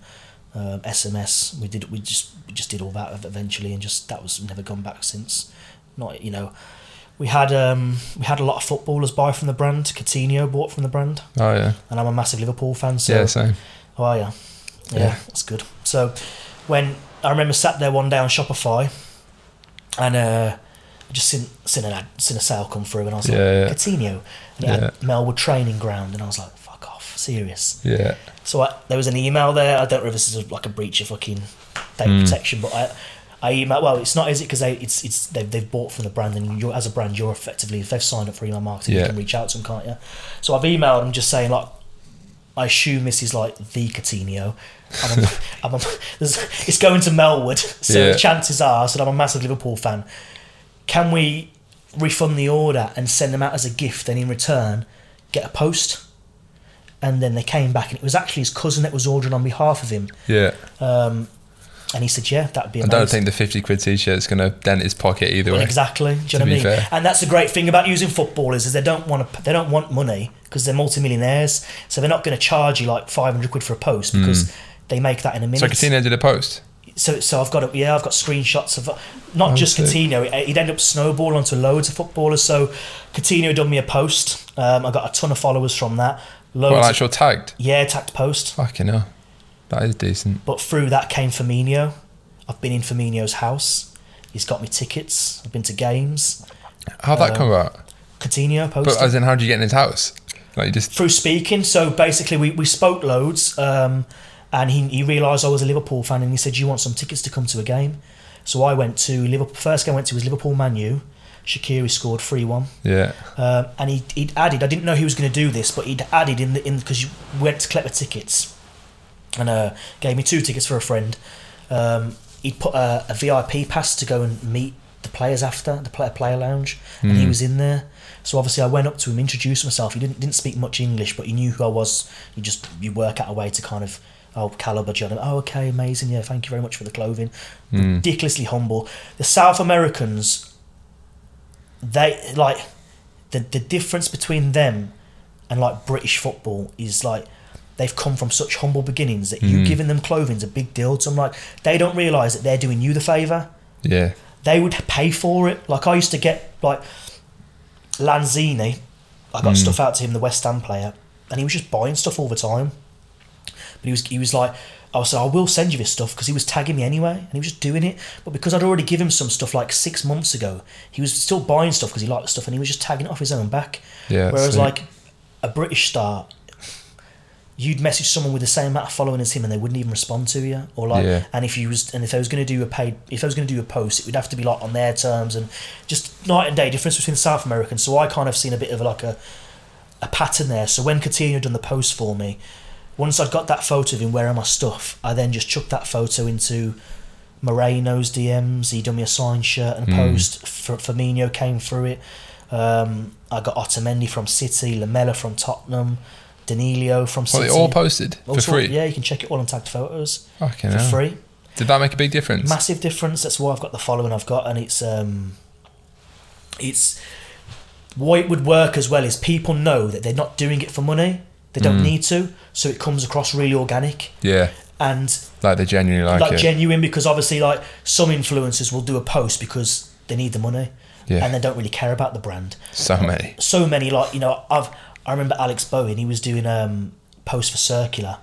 SMS. We just did all that eventually, and just that was never gone back since. Not, you know, we had a lot of footballers buy from the brand. Coutinho bought from the brand. Oh yeah. And I'm a massive Liverpool fan. So, yeah, same. Oh yeah. Yeah, that's good. So when I remember sat there one day on Shopify, and I just seen a sale come through, and I was like, Coutinho. And it had Melwood training ground, and I was like, fuck off, serious. Yeah. So there was an email there. I don't know if this is like a breach of fucking data protection, but I emailed, well, it's not, is it? Because they've bought from the brand, and you're, as a brand, you're effectively, if they've signed up for email marketing, you can reach out to them, can't you? So I've emailed them just saying, like, I assume this is like the Coutinho. It's going to Melwood, so the chances are, so I'm a massive Liverpool fan. Can we refund the order and send them out as a gift, and in return get a post? And then they came back, and it was actually his cousin that was ordering on behalf of him. Yeah. And he said, yeah, that'd be amazing. I don't think the 50 quid t-shirt is going to dent his pocket either way. Exactly. Do you know what I mean? Fair. And that's the great thing about using footballers is they don't want money because they're multimillionaires. So they're not going to charge you like 500 quid for a post because they make that in a minute. So Coutinho did a post? So I've got screenshots of not just Coutinho. He'd end up snowballing onto loads of footballers. So Coutinho done me a post. I got a ton of followers from that. Actual tagged? Yeah, tagged post. Fucking hell. That is decent. But through that came Firmino. I've been in Firmino's house. He's got me tickets. I've been to games. How'd that come about? Coutinho posted. But as in, how did you get in his house? Like, you just through speaking. So basically we spoke loads. And he realised I was a Liverpool fan, and he said, "You want some tickets to come to a game?" So I went to Liverpool. First game I went to was Liverpool Man U. Shaqiri scored 3-1. Yeah. And he'd added, I didn't know he was going to do this, but he'd added in because you went to collect the tickets and gave me 2 tickets for a friend. He'd put a VIP pass to go and meet the players after, the player lounge, and he was in there. So obviously I went up to him, introduced myself. He didn't speak much English, but he knew who I was. You work out a way to kind of, Calibre, John. Oh, okay, amazing. Yeah, thank you very much for the clothing. Ridiculously humble. The South Americans, they like the difference between them and like British football is like they've come from such humble beginnings that you giving them clothing's a big deal. So I'm like, they don't realise that they're doing you the favour. Yeah. They would pay for it. Like I used to get like Lanzini. I got stuff out to him, the West Ham player, and he was just buying stuff all the time. But he was like, I said, I will send you this stuff, because he was tagging me anyway, and he was just doing it. But because I'd already given him some stuff like 6 months ago, he was still buying stuff because he liked the stuff, and he was just tagging it off his own back. Yeah, whereas sweet. Like a British star, you'd message someone with the same amount of following as him, and they wouldn't even respond to you. Or like, yeah. And if I was going to do a post, it would have to be like on their terms, and just night and day difference between South Americans. So I kind of seen a bit of like a pattern there. So when Coutinho done the post for me, once I'd got that photo of him wearing my stuff, I then just chucked that photo into Moreno's DMs. He done me a signed shirt and post. Firmino came through it. I got Otamendi from City, Lamela from Tottenham, Danilo from City. Well, they all posted for free? Yeah, you can check it all on tagged photos free. Did that make a big difference? Massive difference. That's why I've got the following I've got, and it's why it would work as well is people know that they're not doing it for money. They don't need to, so it comes across really organic. Yeah, and like they genuinely like it. Genuine, because obviously, like some influencers will do a post because they need the money, and they don't really care about the brand. So many, like I remember Alex Bowen. He was doing post for Circular,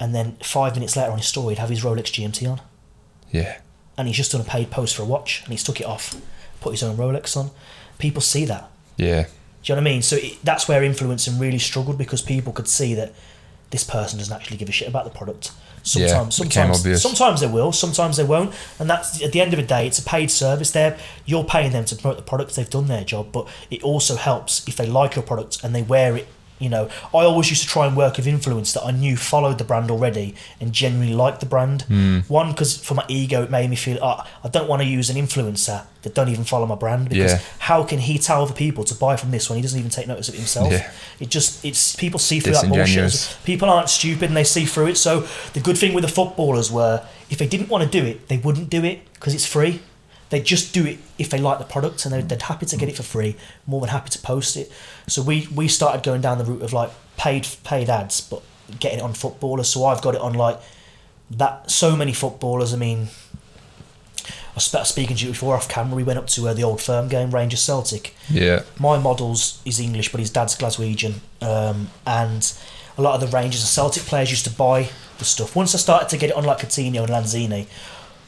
and then 5 minutes later on his story, he'd have his Rolex GMT on. Yeah, and he's just done a paid post for a watch, and he's took it off, put his own Rolex on. People see that. Yeah. Do you know what I mean? So that's where influencing really struggled, because people could see that this person doesn't actually give a shit about the product. Sometimes they will, sometimes they won't, and that's at the end of the day, it's a paid service. You're paying them to promote the product. They've done their job, but it also helps if they like your product and they wear it. You know, I always used to try and work with influencers that I knew followed the brand already and genuinely liked the brand. One, because for my ego, it made me feel, I don't want to use an influencer that don't even follow my brand, because how can he tell other people to buy from this when he doesn't even take notice of it himself? Yeah. It's people see through that bullshit. People aren't stupid and they see through it. So the good thing with the footballers were, if they didn't want to do it, they wouldn't do it because it's free. They just do it if they like the product, and they're happy to get it for free, more than happy to post it. So we started going down the route of like paid ads, but getting it on footballers. So I've got it on like that. So many footballers. I mean, I was speaking to you before off camera. We went up to the Old Firm game, Rangers Celtic. Yeah. My models is English, but his dad's Glaswegian, and a lot of the Rangers and Celtic players used to buy the stuff. Once I started to get it on like Coutinho and Lanzini,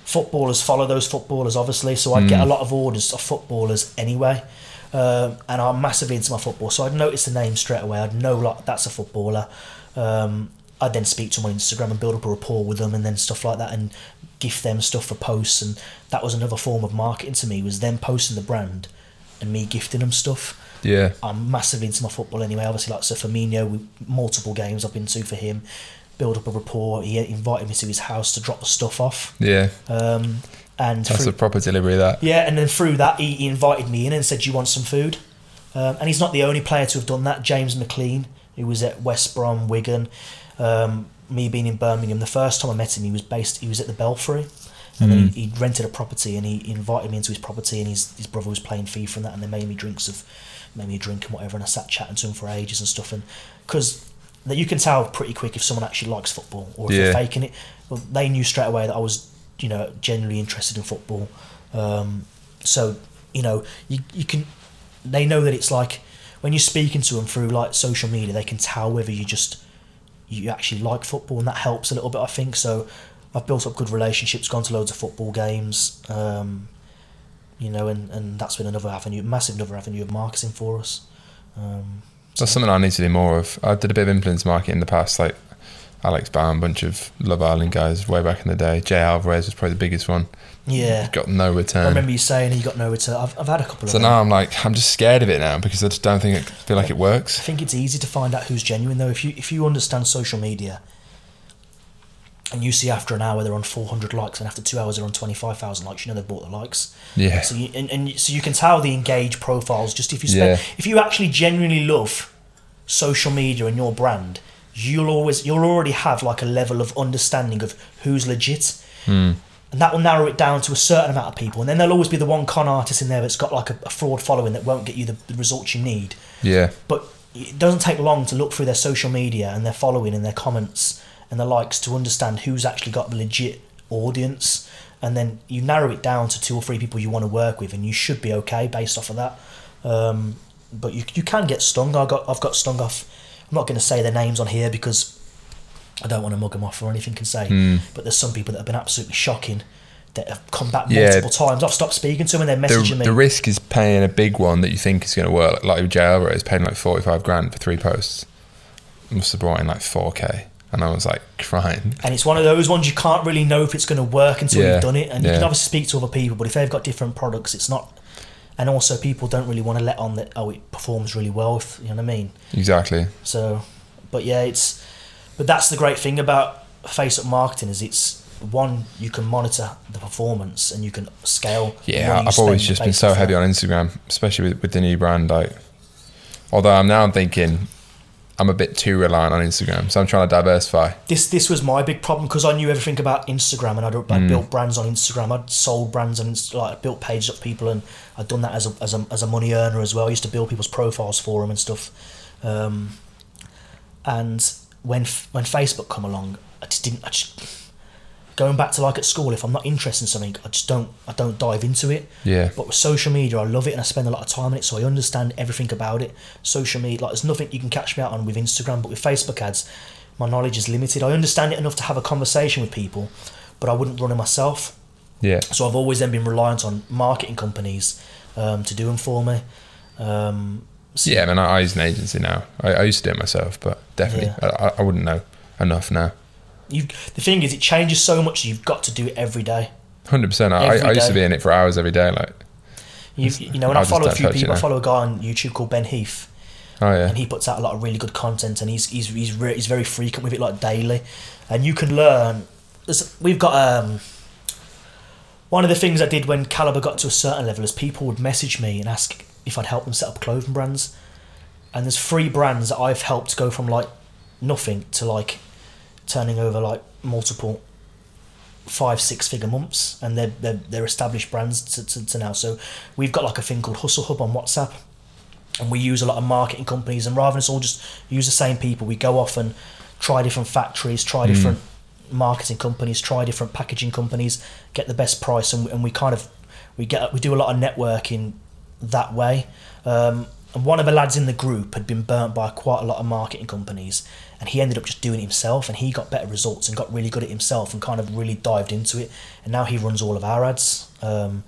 footballers follow those footballers, obviously, so I'd get a lot of orders of footballers anyway, and I'm massively into my football, so I'd notice the name straight away. I'd know, like, that's a footballer. I'd then speak to them on Instagram and build up a rapport with them, and then stuff like that, and gift them stuff for posts, and that was another form of marketing to me, was them posting the brand and me gifting them stuff. Yeah, I'm massively into my football anyway, obviously, like, so Firmino, multiple games I've been to for him, build up a rapport. He invited me to his house to drop the stuff off. Yeah. And that's a proper delivery, that. Yeah, and then through that, he invited me in and said, do you want some food? And he's not the only player to have done that. James McLean, who was at West Brom, Wigan, me being in Birmingham. The first time I met him, he was at the Belfry, and then he'd rented a property, and he invited me into his property, and his brother was playing FIFA and that, and they made me a drink and whatever, and I sat chatting to him for ages and stuff, and because that you can tell pretty quick if someone actually likes football or if they're faking it. Well, they knew straight away that I was, genuinely interested in football. So, you can. They know that it's like when you're speaking to them through like social media, they can tell whether you actually like football, and that helps a little bit, I think. So, I've built up good relationships, gone to loads of football games, and that's been another avenue of marketing for us. That's something I need to do more of. I did a bit of influence marketing in the past. Like, Alex Bowen, a bunch of Love Island guys way back in the day. Jay Alvarez was probably the biggest one. Yeah. He's got no return. I remember you saying he got no return. I've had a couple of them. So now I'm just scared of it now because I just don't think feel like it works. I think it's easy to find out who's genuine though. If you understand social media and you see after an hour they're on 400 likes and after 2 hours they're on 25,000 likes, you know they've bought the likes. Yeah. So you, and so you can tell the engaged profiles just if you spend, if you actually genuinely love social media and your brand, you'll already have like a level of understanding of who's legit. Mm. And that will narrow it down to a certain amount of people. And then there'll always be the one con artist in there that's got like a fraud following that won't get you the results you need. Yeah. But it doesn't take long to look through their social media and their following and their comments and their likes to understand who's actually got the legit audience. And then you narrow it down to 2 or 3 people you want to work with and you should be okay based off of that. But you can get stung. I've got stung off. I'm not going to say their names on here because I don't want to mug them off or anything can say. Mm. But there's some people that have been absolutely shocking that have come back multiple times. I've stopped speaking to them and they're messaging me. The risk is paying a big one that you think is going to work. Like with JL, where it was paying like 45 grand for 3 posts. I must have brought in like 4K. And I was like crying. And it's one of those ones you can't really know if it's going to work until you've done it. And you can obviously speak to other people, but if they've got different products, it's not... And also people don't really want to let on that, oh, it performs really well, if, you know what I mean? Exactly. So, but yeah, but that's the great thing about Facebook marketing is it's, one, you can monitor the performance and you can scale. Yeah, I've always just been so heavy on Instagram, especially with the new brand. Like, although I'm thinking I'm a bit too reliant on Instagram, so I'm trying to diversify. This was my big problem because I knew everything about Instagram and I'd built brands on Instagram. I'd sold brands on Instagram, like I built pages up people, and I'd done that as a money earner as well. I used to build people's profiles for them and stuff. And when Facebook come along, going back to like at school, if I'm not interested in something, I don't dive into it. Yeah. But with social media, I love it and I spend a lot of time on it, so I understand everything about it. Social media, like there's nothing you can catch me out on with Instagram, but with Facebook ads, my knowledge is limited. I understand it enough to have a conversation with people, but I wouldn't run it myself. Yeah. So I've always then been reliant on marketing companies to do them for me. I use an agency now. I used to do it myself, but definitely I wouldn't know enough now. The thing is, it changes so much. You've got to do it every day. 100%. I used to be in it for hours every day. Like, when I follow a few people, I follow a guy on YouTube called Ben Heath. Oh yeah. And he puts out a lot of really good content, and he's very frequent with it, like daily. And you can learn. We've got one of the things I did when Calibre got to a certain level is people would message me and ask if I'd help them set up clothing brands. And there's 3 brands that I've helped go from like nothing to like turning over like multiple 5-6 figure months, and they're established brands to now. So we've got like a thing called Hustle Hub on WhatsApp, and we use a lot of marketing companies, and rather than us all just use the same people, we go off and try different factories, try different marketing companies, try different packaging companies, get the best price, and we kind of we do a lot of networking that way. And one of the lads in the group had been burnt by quite a lot of marketing companies, and he ended up just doing it himself, and he got better results and got really good at himself and kind of really dived into it. And now he runs all of our ads. And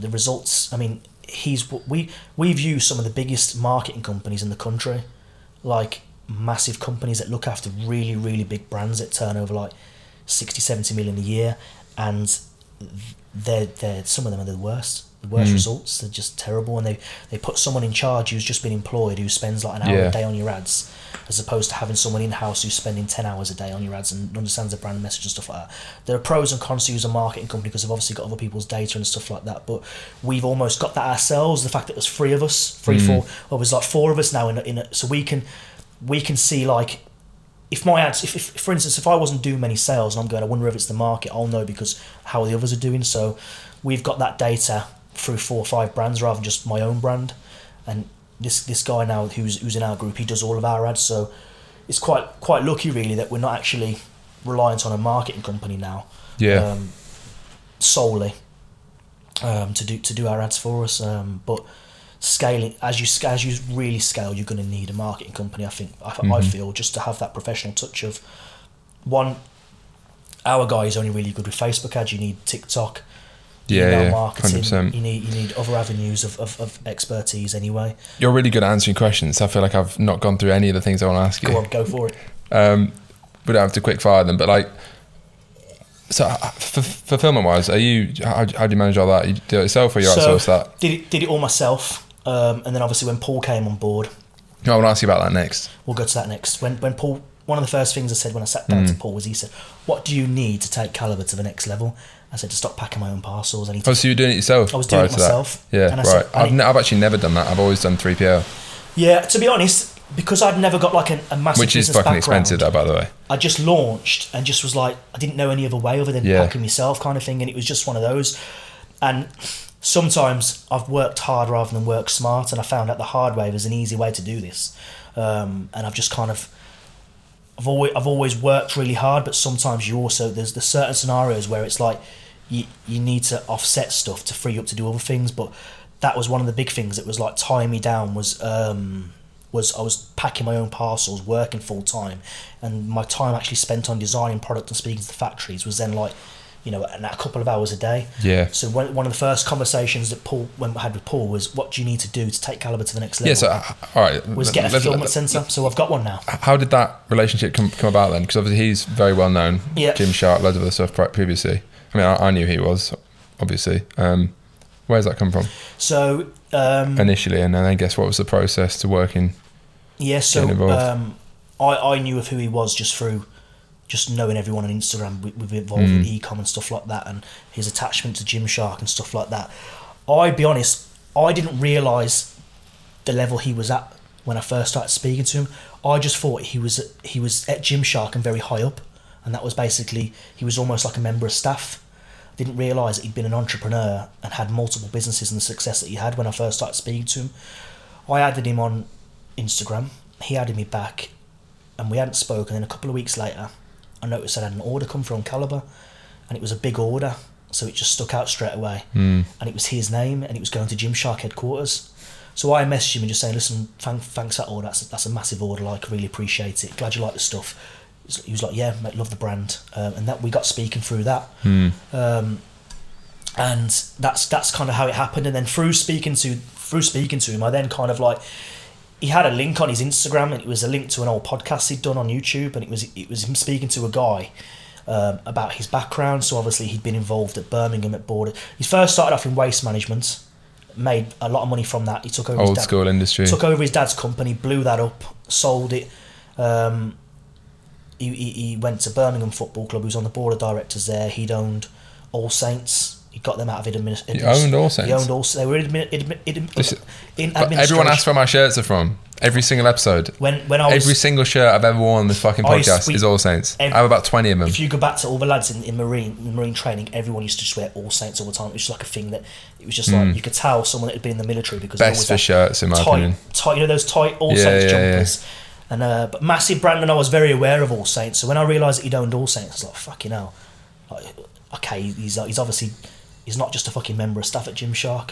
the results, I mean, we've used some of the biggest marketing companies in the country, like massive companies that look after really, really big brands that turn over like 60, 70 million a year. And they're some of them are the worst. The worst results, they're just terrible, and they put someone in charge who's just been employed, who spends like an hour a day on your ads, as opposed to having someone in-house who's spending 10 hours a day on your ads and understands the brand message and stuff like that. There are pros and cons to use a marketing company because they've obviously got other people's data and stuff like that, but we've almost got that ourselves. The fact that there's 3 of us, there's like 4 of us now in a, so we can see like if my ads, if for instance, if I wasn't doing many sales and I'm going, I wonder if it's the market, I'll know because how the others are doing. So we've got that data through 4 or 5 brands rather than just my own brand. And this guy now who's in our group, he does all of our ads, so it's quite lucky really that we're not actually reliant on a marketing company now solely to do our ads for us. But scaling, as you really scale, you're going to need a marketing company, I think. I feel, just to have that professional touch of one. Our guy is only really good with Facebook ads. You need TikTok, marketing, 100%. You need other avenues of expertise anyway. You're really good at answering questions. I feel like I've not gone through any of the things I want to ask you. Go on, go for it. we don't have to quick fire them, but like, so fulfillment wise, are you, how do you manage all that? You do it yourself or you outsource that? Did it all myself. And then obviously when Paul came on board. I want to ask you about that next. We'll go to that next. When Paul, one of the first things I said when I sat down to Paul was, he said, what do you need to take Calibre to the next level? I said, to stop packing my own parcels. I need to, so you're doing it yourself? I was doing it myself. Yeah, and I right. Said, I've actually never done that. I've always done 3PL. Yeah, to be honest, because I'd never got like a massive business background. Which is fucking expensive, though, by the way. I just launched and just was like, I didn't know any other way other than packing myself kind of thing. And it was just one of those. And sometimes I've worked hard rather than worked smart, and I found out the hard way was an easy way to do this. And I've just kind of, I've always worked really hard, but sometimes you also, there's certain scenarios where it's like you need to offset stuff to free up to do other things. But that was one of the big things that was like tying me down was I was packing my own parcels, working full time, and my time actually spent on designing product and speaking to the factories was then like, you know, a couple of hours a day. Yeah. So one of the first conversations that I had with Paul was, what do you need to do to take Calibre to the next level? Yeah, so, all right. Was get a fulfillment centre, so I've got one now. How did that relationship come about then? Because obviously he's very well known, Gymshark, loads of other stuff previously. I mean, I knew he was, obviously. Where's that come from? So... initially, and then I guess what was the process to working? Yeah, so I knew of who he was just through... just knowing everyone on Instagram, we've involved with e-com and stuff like that, and his attachment to Gymshark and stuff like that. I'd be honest, I didn't realise the level he was at when I first started speaking to him. I just thought he was at Gymshark and very high up, and that was basically, he was almost like a member of staff. I didn't realise that he'd been an entrepreneur and had multiple businesses and the success that he had when I first started speaking to him. I added him on Instagram, he added me back, and we hadn't spoken, and a couple of weeks later, I noticed I had an order come from Calibre, and it was a big order, so it just stuck out straight away. And it was his name, and it was going to Gymshark headquarters. So I messaged him and just saying, listen, thanks for that order, that's a massive order, like, I really appreciate it, glad you like the stuff. He was like, yeah, mate, love the brand. And that we got speaking through that. And that's kind of how it happened. And then through speaking to him, I then kind of like, he had a link on his Instagram, and it was a link to an old podcast he'd done on YouTube, and it was him speaking to a guy about his background. So obviously he'd been involved at Birmingham at Border. He first started off in waste management, made a lot of money from that. He took over his dad's company, blew that up, sold it. He went to Birmingham Football Club. He was on the board of directors there. He'd owned All Saints. He got them out of administration. He owned All Saints. They were in administration. Everyone asks where my shirts are from. Every single episode. Every single shirt I've ever worn on this fucking podcast is All Saints. I have about 20 of them. If you go back to all the lads in marine training, everyone used to just wear All Saints all the time. It was just like a thing that, it was just like, you could tell someone that had been in the military because best for shirts in my opinion. Tight, you know those tight All Saints jumpers. Yeah. And but massive brand, and I was very aware of All Saints. So when I realised that he'd owned All Saints, I was like, fucking hell. Like, okay, he's obviously. He's not just a fucking member of staff at Gymshark.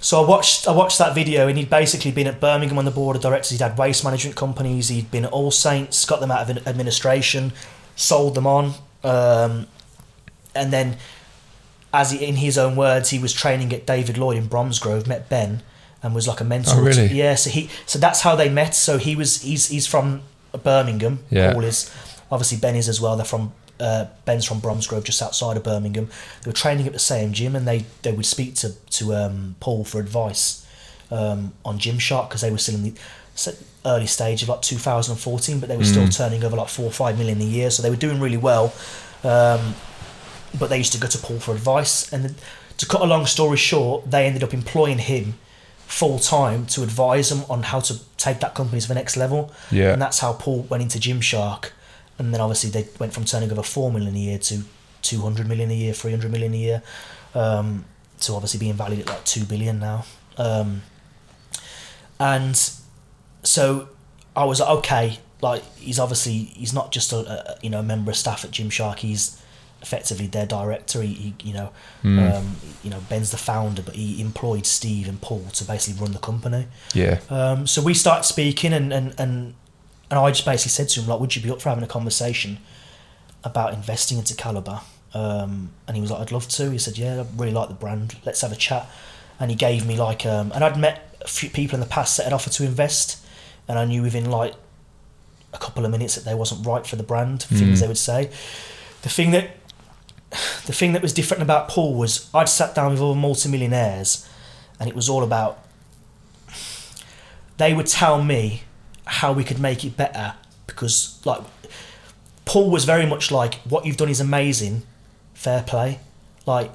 So I watched that video, and he'd basically been at Birmingham on the board of directors. He'd had waste management companies. He'd been at All Saints, got them out of administration, sold them on. And then, as in his own words, he was training at David Lloyd in Bromsgrove, met Ben, and was like a mentor. Oh, really? Yeah, so that's how they met. So he's from Birmingham. Yeah. Paul is. Obviously Ben is as well. They're from... Ben's from Bromsgrove, just outside of Birmingham. They were training at the same gym, and they would speak to Paul for advice on Gymshark, because they were still in the early stage of like 2014, but they were still turning over like 4 or 5 million a year, so they were doing really well. But they used to go to Paul for advice, and to cut a long story short, they ended up employing him full time to advise them on how to take that company to the next level. Yeah. And that's how Paul went into Gymshark. And then obviously they went from turning over 4 million a year to 200 million a year, 300 million a year, to obviously being valued at like 2 billion now. And so I was like, okay, like he's not just a member of staff at Gymshark, he's effectively their director. Ben's the founder, but he employed Steve and Paul to basically run the company. Yeah. So we started speaking and I just basically said to him, like, would you be up for having a conversation about investing into Calibre? And he was like, I'd love to. He said, yeah, I really like the brand. Let's have a chat. And he gave me like, and I'd met a few people in the past that had offered to invest. And I knew within like a couple of minutes that they wasn't right for the brand, things they would say. The thing that was different about Paul was I'd sat down with other multimillionaires and it was all about, they would tell me how we could make it better, because like Paul was very much like, what you've done is amazing, fair play, like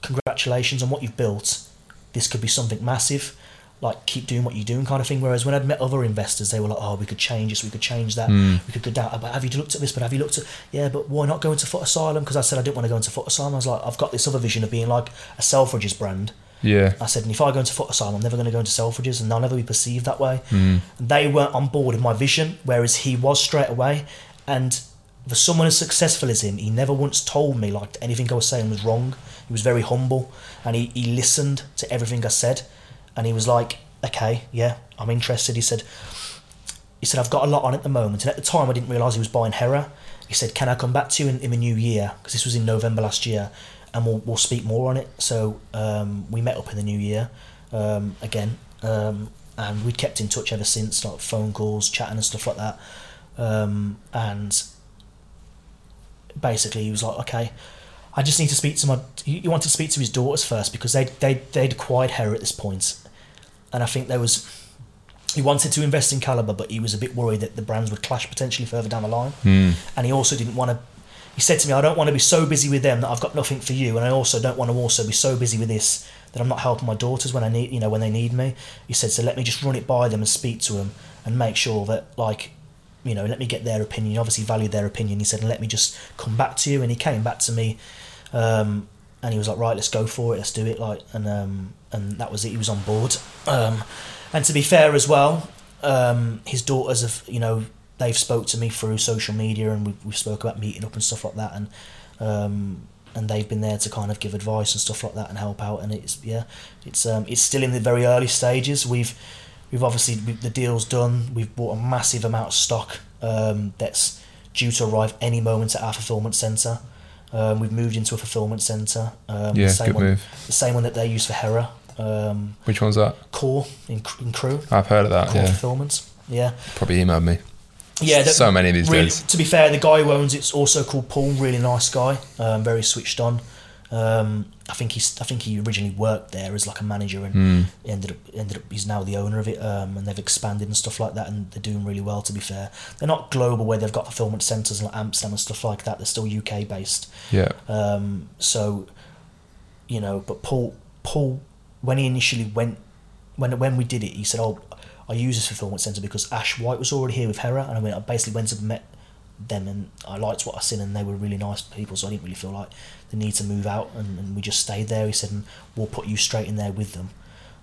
congratulations on what you've built, this could be something massive, like keep doing what you're doing kind of thing. Whereas when I'd met other investors, they were like, oh, we could change this, we could change that, we could go down, but have you looked at this, but have you looked at, yeah, but why not go into foot asylum? Because I said I didn't want to go into foot asylum. I was like, I've got this other vision of being like a Selfridges brand. Yeah. I said, and if I go into foot asylum, I'm never going to go into Selfridges and I'll never be perceived that way. And they weren't on board with my vision, whereas he was straight away. And for someone as successful as him, he never once told me like anything I was saying was wrong. He was very humble and he listened to everything I said. And he was like, okay, yeah, I'm interested. He said, I've got a lot on at the moment. And at the time, I didn't realise he was buying Hera. He said, can I come back to you in the new year? Because this was in November last year. And we'll speak more on it. So we met up in the new year again. And we kept in touch ever since, like phone calls, chatting and stuff like that. And basically, he was like, okay, I just need to speak to he wanted to speak to his daughters first, because they'd acquired Hera at this point. And I think he wanted to invest in Calibre, but he was a bit worried that the brands would clash potentially further down the line. And he also didn't want to, he said to me, I don't want to be so busy with them that I've got nothing for you. And I also don't want to also be so busy with this that I'm not helping my daughters when I need, when they need me. He said, so let me just run it by them and speak to them and make sure that let me get their opinion. He obviously valued their opinion. He said, and let me just come back to you. And he came back to me, and he was like, right, let's go for it, let's do it. And that was it. He was on board. And to be fair as well, his daughters have, they've spoke to me through social media, and we spoke about meeting up and stuff like that. And they've been there to kind of give advice and stuff like that and help out. And it's still in the very early stages. We've obviously, the deal's done. We've bought a massive amount of stock that's due to arrive any moment at our fulfillment centre. We've moved into a fulfillment centre. The same one that they use for Hera. Which one's that? Core in Crewe. I've heard of that. Core Fulfillment. Yeah. Probably emailed me. Yeah. So many of these days. To be fair, the guy who owns it's also called Paul. Really nice guy. Very switched on. I think he originally worked there as like a manager, and ended up he's now the owner of it, and they've expanded and stuff like that, and they're doing really well, to be fair. They're not global where they've got fulfillment centres like Amsterdam and stuff like that. They're still UK based. Yeah. But Paul, when he initially went, when we did it, he said, oh, I use this fulfillment centre because Ash White was already here with Hera, and I basically went and met them, and I liked what I seen, and they were really nice people, so I didn't really feel like the need to move out, and we just stayed there. He said, and we'll put you straight in there with them,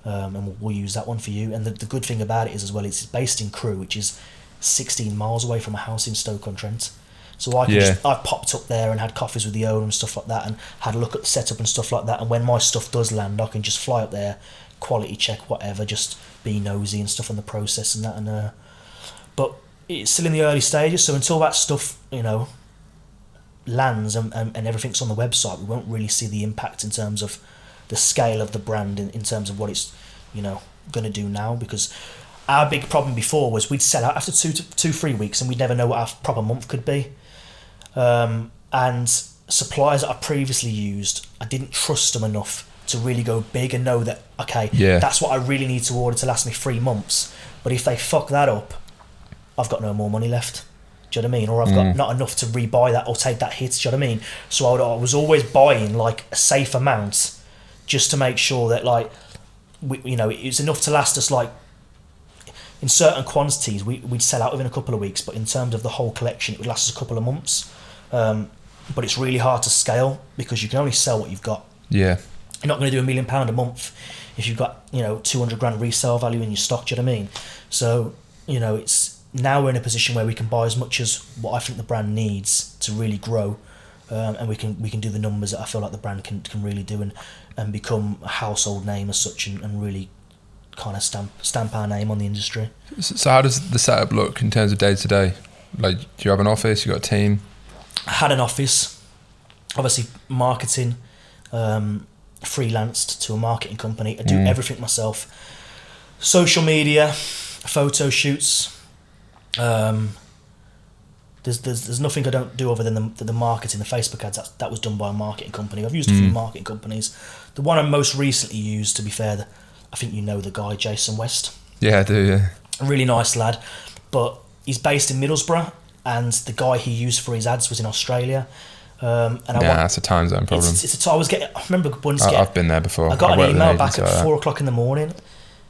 and we'll use that one for you. And the good thing about it is as well, it's based in Crewe, which is 16 miles away from a house in Stoke-on-Trent, so I popped up there and had coffees with the owner and stuff like that, and had a look at the setup and stuff like that. And when my stuff does land, I can just fly up there, quality check whatever, just be nosy and stuff on the process and that. And but it's still in the early stages, so until that stuff, lands and everything's on the website, we won't really see the impact in terms of the scale of the brand, in terms of what it's, going to do now. Because our big problem before was we'd sell out after 2-3 weeks, and we'd never know what our proper month could be. And suppliers that I previously used, I didn't trust them enough to really go big and know that, that's what I really need to order to last me 3 months. But if they fuck that up, I've got no more money left. Do you know what I mean? Or I've got not enough to rebuy that or take that hit. Do you know what I mean? So I was always buying like a safe amount, just to make sure that it's enough to last us. Like in certain quantities, we'd sell out within a couple of weeks, but in terms of the whole collection, it would last us a couple of months. But it's really hard to scale because you can only sell what you've got. Yeah. You're not going to do £1 million a month if you've got 200 grand resale value in your stock. Do you know what I mean? So it's. Now we're in a position where we can buy as much as what I think the brand needs to really grow, and we can do the numbers that I feel like the brand can really do, and become a household name as such, and really kind of stamp our name on the industry. So how does the setup look in terms of day to day? Like, do you have an office? You got a team? I had an office. Obviously, marketing, freelanced to a marketing company. I do everything myself. Social media, photo shoots. There's nothing I don't do other than the marketing, the Facebook ads. That was done by a marketing company. I've used a few marketing companies. The one I most recently used, to be fair, I think you know the guy, Jason West. Yeah, I do, yeah. A really nice lad. But he's based in Middlesbrough, and the guy he used for his ads was in Australia. That's a time zone problem. I've been there before. I got an email back at 4 o'clock in the morning,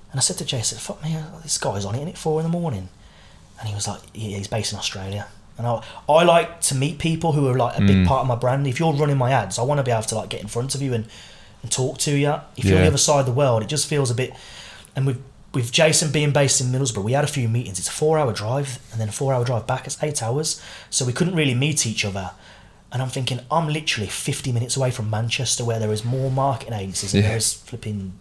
and I said to Jason, fuck me, this guy's on it, isn't it, 4 in the morning? And he was like, yeah, he's based in Australia. And I like to meet people who are like a big part of my brand. If you're running my ads, I want to be able to like get in front of you and talk to you. If you're on the other side of the world, it just feels a bit. And with Jason being based in Middlesbrough, we had a few meetings. It's a 4 hour drive and then a 4 hour drive back. It's 8 hours. So we couldn't really meet each other. And I'm thinking, I'm literally 50 minutes away from Manchester, where there is more marketing agencies and there is flipping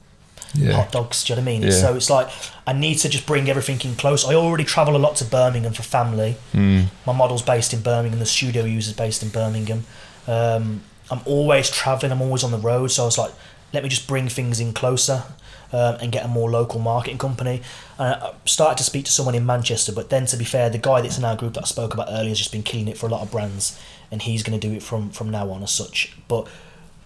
hot dogs. Do you know what I mean? Yeah. So it's like, I need to just bring everything in close. I already travel a lot to Birmingham for family. My model's based in Birmingham, the studio user's based in Birmingham. I'm always traveling, I'm always on the road. So I was like, let me just bring things in closer and get a more local marketing company. And I started to speak to someone in Manchester, but then, to be fair, the guy that's in our group that I spoke about earlier has just been killing it for a lot of brands. And he's going to do it from now on as such. But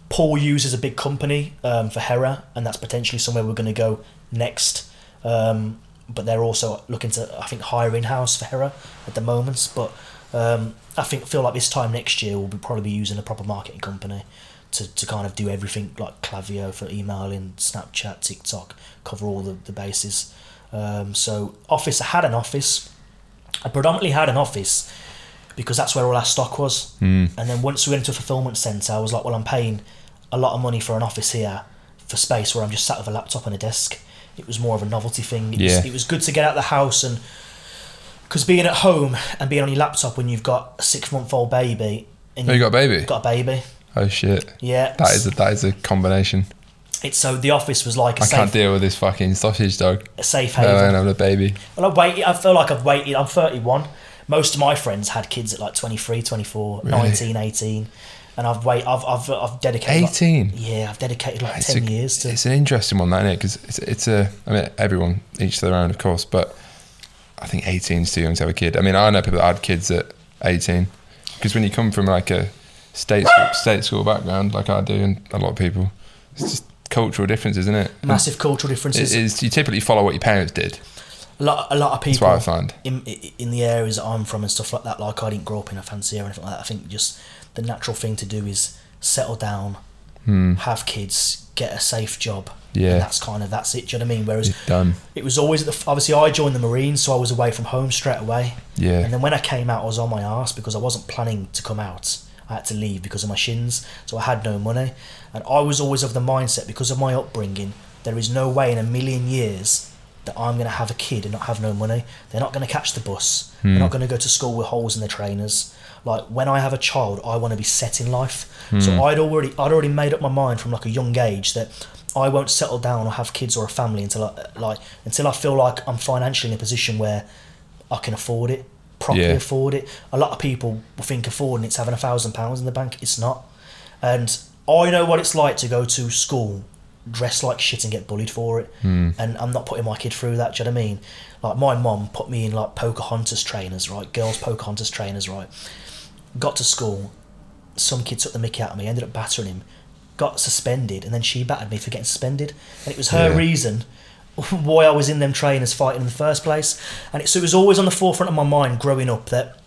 Paul uses a big company for Hera, and that's potentially somewhere we're going to go next. But they're also looking to, I think, hire in-house for Hera at the moment. But I feel like this time next year we'll probably be using a proper marketing company to kind of do everything, like Klaviyo for emailing, Snapchat, TikTok, cover all the bases. So office, I had an office. I predominantly had an office because that's where all our stock was. And then once we went into a fulfillment centre, I was like, well, I'm paying a lot of money for an office here for space where I'm just sat with a laptop and a desk. It was more of a novelty thing. It was good to get out of the house, and because being at home and being on your laptop when you've got a 6-month-old baby. You've got a baby. Oh, shit. Yeah. That is a combination. So the office was like I can't deal with this fucking sausage dog. A safe haven. No, and I'm a baby. Well, I feel like I've waited. I'm 31. Most of my friends had kids at like 23, 24, really? 19, 18, and I've dedicated 18. I've dedicated like 10 years to. It's an interesting one, that, isn't it? Because everyone, each to their own, of course. But I think 18 is too young to have a kid. I mean, I know people that had kids at 18, because when you come from like a state school background, like I do, and a lot of people, it's just cultural differences, isn't it? Massive cultural differences. You typically follow what your parents did. A lot of people in the areas that I'm from and stuff like that, like I didn't grow up in a fancy or anything like that. I think just the natural thing to do is settle down, have kids, get a safe job. Yeah. And that's it, do you know what I mean? Whereas it was always, obviously I joined the Marines, so I was away from home straight away. Yeah. And then when I came out, I was on my arse because I wasn't planning to come out. I had to leave because of my shins, so I had no money. And I was always of the mindset, because of my upbringing, there is no way in a million years that I'm going to have a kid and not have no money. They're not going to catch the bus. They're not going to go to school with holes in their trainers. Like, when I have a child, I want to be set in life. So I'd already made up my mind from like a young age that I won't settle down or have kids or a family until I feel like I'm financially in a position where I can afford it, properly afford it. A lot of people will think affording it's having £1,000 in the bank. It's not. And I know what it's like to go to school, dress like shit and get bullied for it, and I'm not putting my kid through that. Do you know what I mean? Like, my mum put me in like girls Pocahontas trainers, right? Got to school, some kid took the mickey out of me, ended up battering him, got suspended, and then she battered me for getting suspended, and it was her reason why I was in them trainers fighting in the first place. And so it was always on the forefront of my mind growing up. That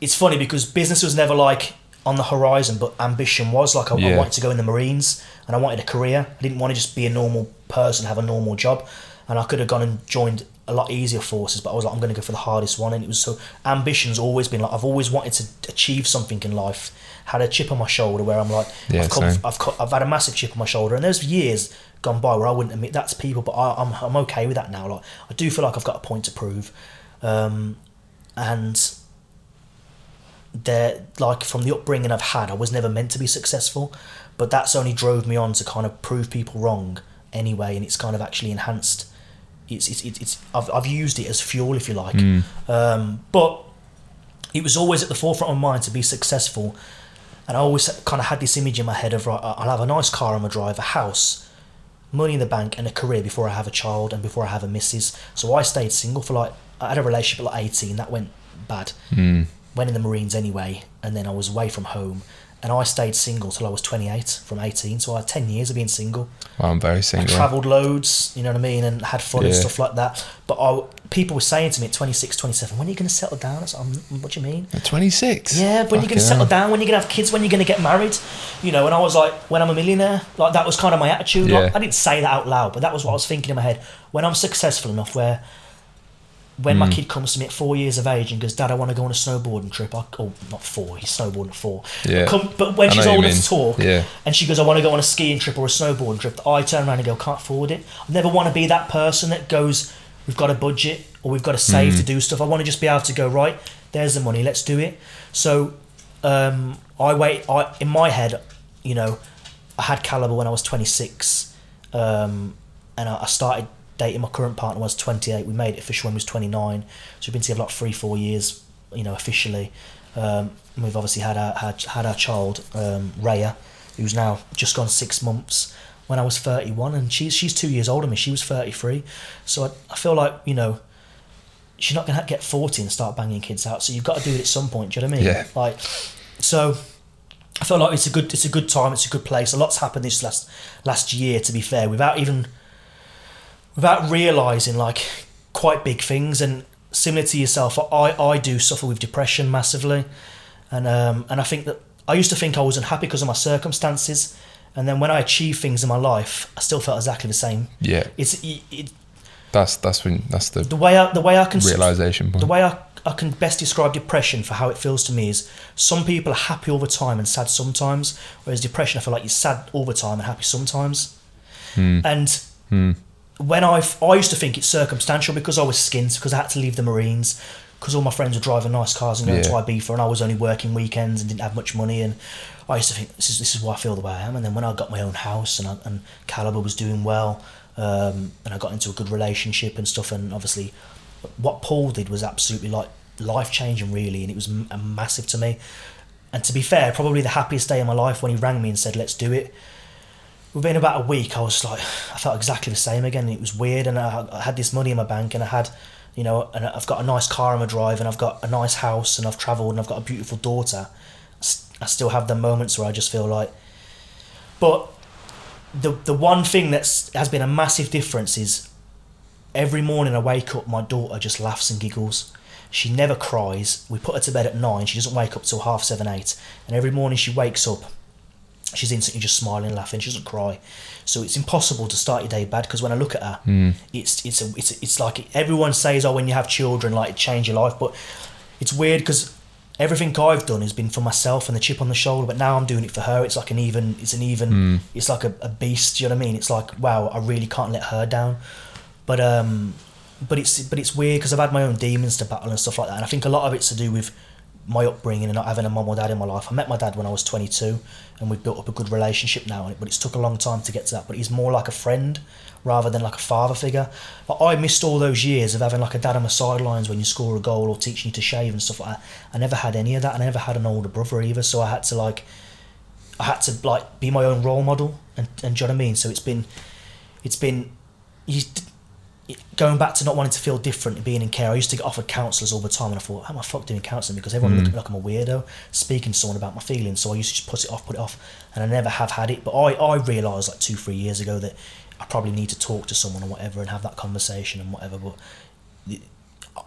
it's funny because business was never like on the horizon, but ambition was. Like I wanted to go in the Marines, and I wanted a career. I didn't want to just be a normal person, have a normal job, and I could have gone and joined a lot easier forces, but I was like, I'm going to go for the hardest one. And it was so, ambition's always been like, I've always wanted to achieve something in life. Had a chip on my shoulder where I'm like, I've had a massive chip on my shoulder, and there's years gone by where I wouldn't admit that to people, but I'm okay with that now. Like, I do feel like I've got a point to prove, and they're like, from the upbringing I've had, I was never meant to be successful, but that's only drove me on to kind of prove people wrong anyway, and it's kind of actually enhanced. I've used it as fuel, if you like. But it was always at the forefront of my mind to be successful, and I always kind of had this image in my head of, right, I'll have a nice car on my drive, a house, money in the bank, and a career before I have a child and before I have a missus. So I stayed single for I had a relationship at like 18 that went bad. Went in the Marines anyway, and then I was away from home, and I stayed single till I was 28 from 18, so I had 10 years of being single. Well, I'm very single. I travelled loads, you know what I mean, and had fun and stuff like that. But people were saying to me at 26, 27, when are you going to settle down? I was like, what do you mean? At 26? Yeah, when are you going to settle down? When are you going to have kids? When are you going to get married? You know, and I was like, when I'm a millionaire. Like, that was kind of my attitude. Yeah. Like, I didn't say that out loud, but that was what I was thinking in my head. When I'm successful enough where... when my kid comes to me at 4 years of age and goes, Dad, I want to go on a snowboarding trip. He's snowboarding at four. Yeah. But when she's old enough to talk and she goes, I want to go on a skiing trip or a snowboarding trip, I turn around and go, can't afford it. I never want to be that person that goes, we've got a budget or we've got to save to do stuff. I want to just be able to go, right, there's the money, let's do it. So in my head, you know, I had Calibre when I was 26 and I started... dating my current partner when I was 28. We made it official when we was 29, so we've been together like 3-4 years, you know, officially. We've obviously had our child, Rhea, who's now just gone 6 months, when I was 31, and she's 2 years older than me. She was 33, so I feel like, you know, she's not gonna get 40 and start banging kids out, so you've got to do it at some point, do you know what I mean? Yeah. Like, so I feel like it's a good time, it's a good place. A lot's happened this last year, to be fair, without realising, like, quite big things. And similar to yourself, I do suffer with depression massively, and I think that I used to think I was unhappy because of my circumstances, and then when I achieved things in my life, I still felt exactly the same. Yeah, the way I can best describe depression for how it feels to me is some people are happy all the time and sad sometimes, whereas depression, I feel like you're sad all the time and happy sometimes, and. When I used to think it's circumstantial because I was skint, because I had to leave the Marines, because all my friends were driving nice cars and going to Ibiza, and I was only working weekends and didn't have much money, and I used to think this is why I feel the way I am. And then when I got my own house and Calibre was doing well, and I got into a good relationship and stuff, and obviously what Paul did was absolutely like life changing really, and it was massive to me. And to be fair, probably the happiest day of my life when he rang me and said, let's do it. Within about a week, I was like, I felt exactly the same again. It was weird, and I had this money in my bank, and I had, you know, and I've got a nice car on my drive, and I've got a nice house, and I've travelled, and I've got a beautiful daughter. I still have the moments where I just feel like, but the one thing that has been a massive difference is every morning I wake up, my daughter just laughs and giggles. She never cries. We put her to bed at 9. She doesn't wake up till 7:30, 8. And every morning she wakes up, she's instantly just smiling, laughing. She doesn't cry, so it's impossible to start your day bad. Because when I look at her, it's like everyone says, when you have children, like, it changes your life. But it's weird because everything I've done has been for myself and the chip on the shoulder. But now I'm doing it for her. It's like it's like a beast. Do you know what I mean? It's like, wow, I really can't let her down. But it's weird because I've had my own demons to battle and stuff like that. And I think a lot of it's to do with my upbringing and not having a mum or dad in my life. I met my dad when I was 22, and we've built up a good relationship now, but it's took a long time to get to that. But he's more like a friend rather than like a father figure. But I missed all those years of having like a dad on my sidelines when you score a goal or teaching you to shave and stuff like that. I never had any of that, and I never had an older brother either, so I had to be my own role model, and do you know what I mean? So it's been going back to not wanting to feel different and being in care. I used to get offered counsellors all the time, and I thought, how am I fuck doing counselling? Because everyone looked at me like I'm a weirdo speaking to someone about my feelings. So I used to just put it off, and I never have had it. But I realised like 2-3 years ago that I probably need to talk to someone or whatever and have that conversation and whatever. But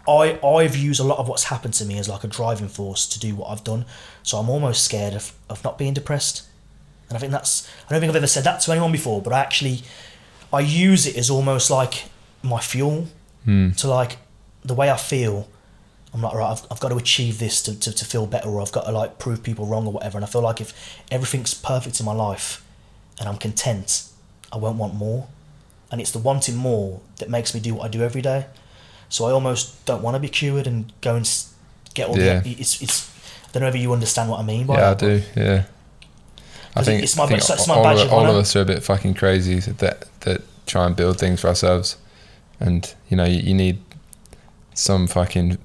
I've used a lot of what's happened to me as like a driving force to do what I've done. So I'm almost scared of not being depressed. And I think I don't think I've ever said that to anyone before, but I use it as almost like my fuel to, like, the way I feel. I'm like, right, I've got to achieve this to feel better, or I've got to like prove people wrong or whatever. And I feel like if everything's perfect in my life and I'm content, I won't want more. And it's the wanting more that makes me do what I do every day. So I almost don't want to be cured and go and get all the... It's I don't know if you understand what I mean by that. Yeah, I do, yeah. I think it's my badge of honour. All of us are a bit fucking crazy that try and build things for ourselves. And, you know, you need some fucking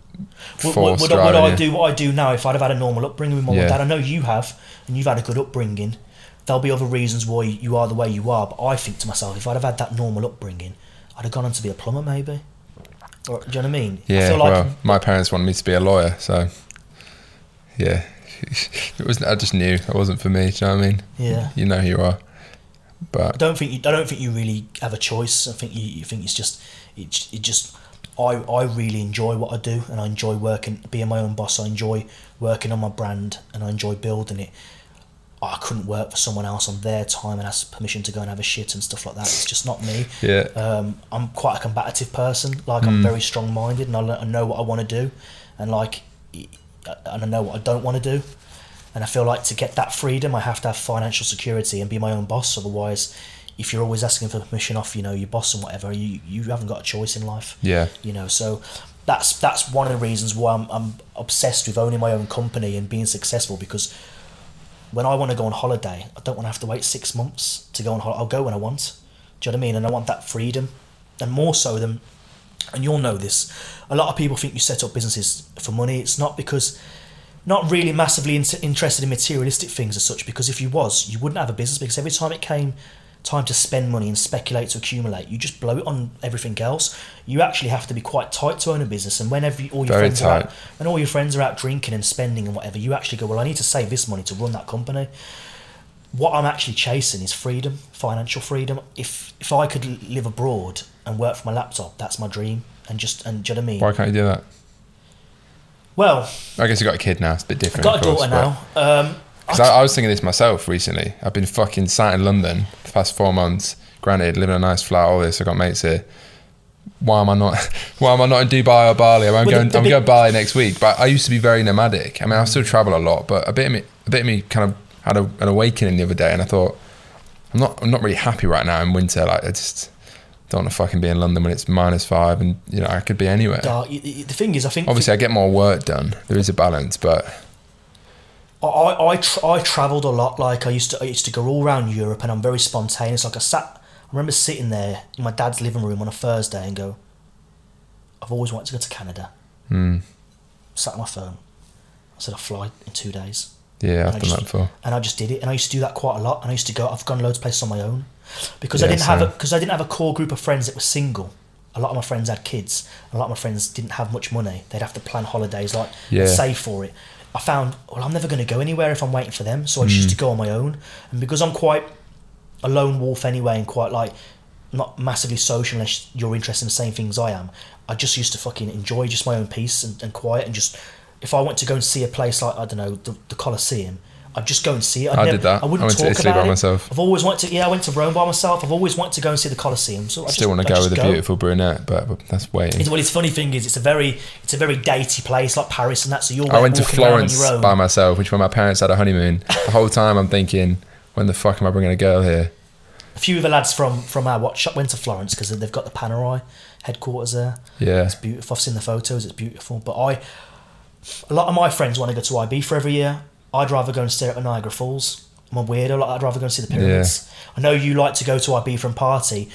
force. Would I do what I do now if I'd have had a normal upbringing with my mum and dad? I know you have, and you've had a good upbringing. There'll be other reasons why you are the way you are, but I think to myself, if I'd have had that normal upbringing, I'd have gone on to be a plumber maybe. Or, do you know what I mean? Yeah, I feel like my parents wanted me to be a lawyer, so yeah. It wasn't. I just knew it wasn't for me. Do you know what I mean? Yeah. You know who you are, but I don't think you really have a choice. I think you think it's just. I really enjoy what I do, and I enjoy working, being my own boss. I enjoy working on my brand, and I enjoy building it. I couldn't work for someone else on their time and ask permission to go and have a shit and stuff like that. It's just not me. Yeah. I'm quite a combative person. Like, I'm very strong-minded, and I know what I want to do, and like, and I know what I don't want to do. And I feel like to get that freedom, I have to have financial security and be my own boss. Otherwise, if you're always asking for permission off, you know, your boss and whatever, you haven't got a choice in life. Yeah. You know, so that's one of the reasons why I'm obsessed with owning my own company and being successful, because when I want to go on holiday, I don't want to have to wait 6 months to go on holiday. I'll go when I want. Do you know what I mean? And I want that freedom. And more so than, and you'll know this, a lot of people think you set up businesses for money. It's not, because not really massively interested in materialistic things as such, because if you was, you wouldn't have a business, because every time it came time to spend money and speculate to accumulate, you just blow it on everything else. You actually have to be quite tight to own a business, and whenever all your friends are out drinking and spending and whatever, you actually go, well, I need to save this money to run that company. What I'm actually chasing is freedom, financial freedom. If I could live abroad and work from my laptop, that's my dream. And do you know what I mean? Why can't you do that? Well, I guess you've got a kid now, it's a bit different. I've got a daughter now. I was thinking this myself recently. I've been fucking sat in London for the past 4 months. Granted, living in a nice flat, all this. I've got mates here. Why am I not in Dubai or Bali? I'm going to Bali next week. But I used to be very nomadic. I mean, I still travel a lot, but a bit of me kind of had an awakening the other day, and I thought, I'm not really happy right now in winter. Like, I just don't want to fucking be in London when it's -5, and you know, I could be anywhere. The thing is, I think obviously I get more work done. There is a balance, but I travelled a lot. Like, I used to go all around Europe, and I'm very spontaneous. Like, I remember sitting there in my dad's living room on a Thursday and go, I've always wanted to go to Canada. Sat on my phone, I said, I'll fly in 2 days. Yeah, I've done that before. And I just did it, and I used to do that quite a lot. And I used to go, I've gone loads of places on my own, because I didn't have a core group of friends that were single. A lot of my friends had kids. A lot of my friends didn't have much money. They'd have to plan holidays, like, save for it. I found, well, I'm never going to go anywhere if I'm waiting for them, so I used to go on my own. And because I'm quite a lone wolf anyway, and quite like not massively social unless you're interested in the same things I am, I just used to fucking enjoy just my own peace and quiet, and just, if I went to go and see a place like, I don't know, the Colosseum, I'd just go and see it. I went to Italy by myself. I've always wanted to. Yeah, I went to Rome by myself. I've always wanted to go and see the Colosseum. So I still want to go with a beautiful brunette, but that's waiting. Well, it's funny thing is, it's a very datey place like Paris and that. So I went to Florence by myself, which when my parents had a honeymoon, the whole time I'm thinking, when the fuck am I bringing a girl here? A few of the lads from our watch shop went to Florence because they've got the Panerai headquarters there. Yeah, it's beautiful. I've seen the photos. It's beautiful. But a lot of my friends want to go to IB for every year. I'd rather go and stare at Niagara Falls. I'm a weirdo. Like, I'd rather go and see the pyramids. Yeah. I know you like to go to Ibiza and party.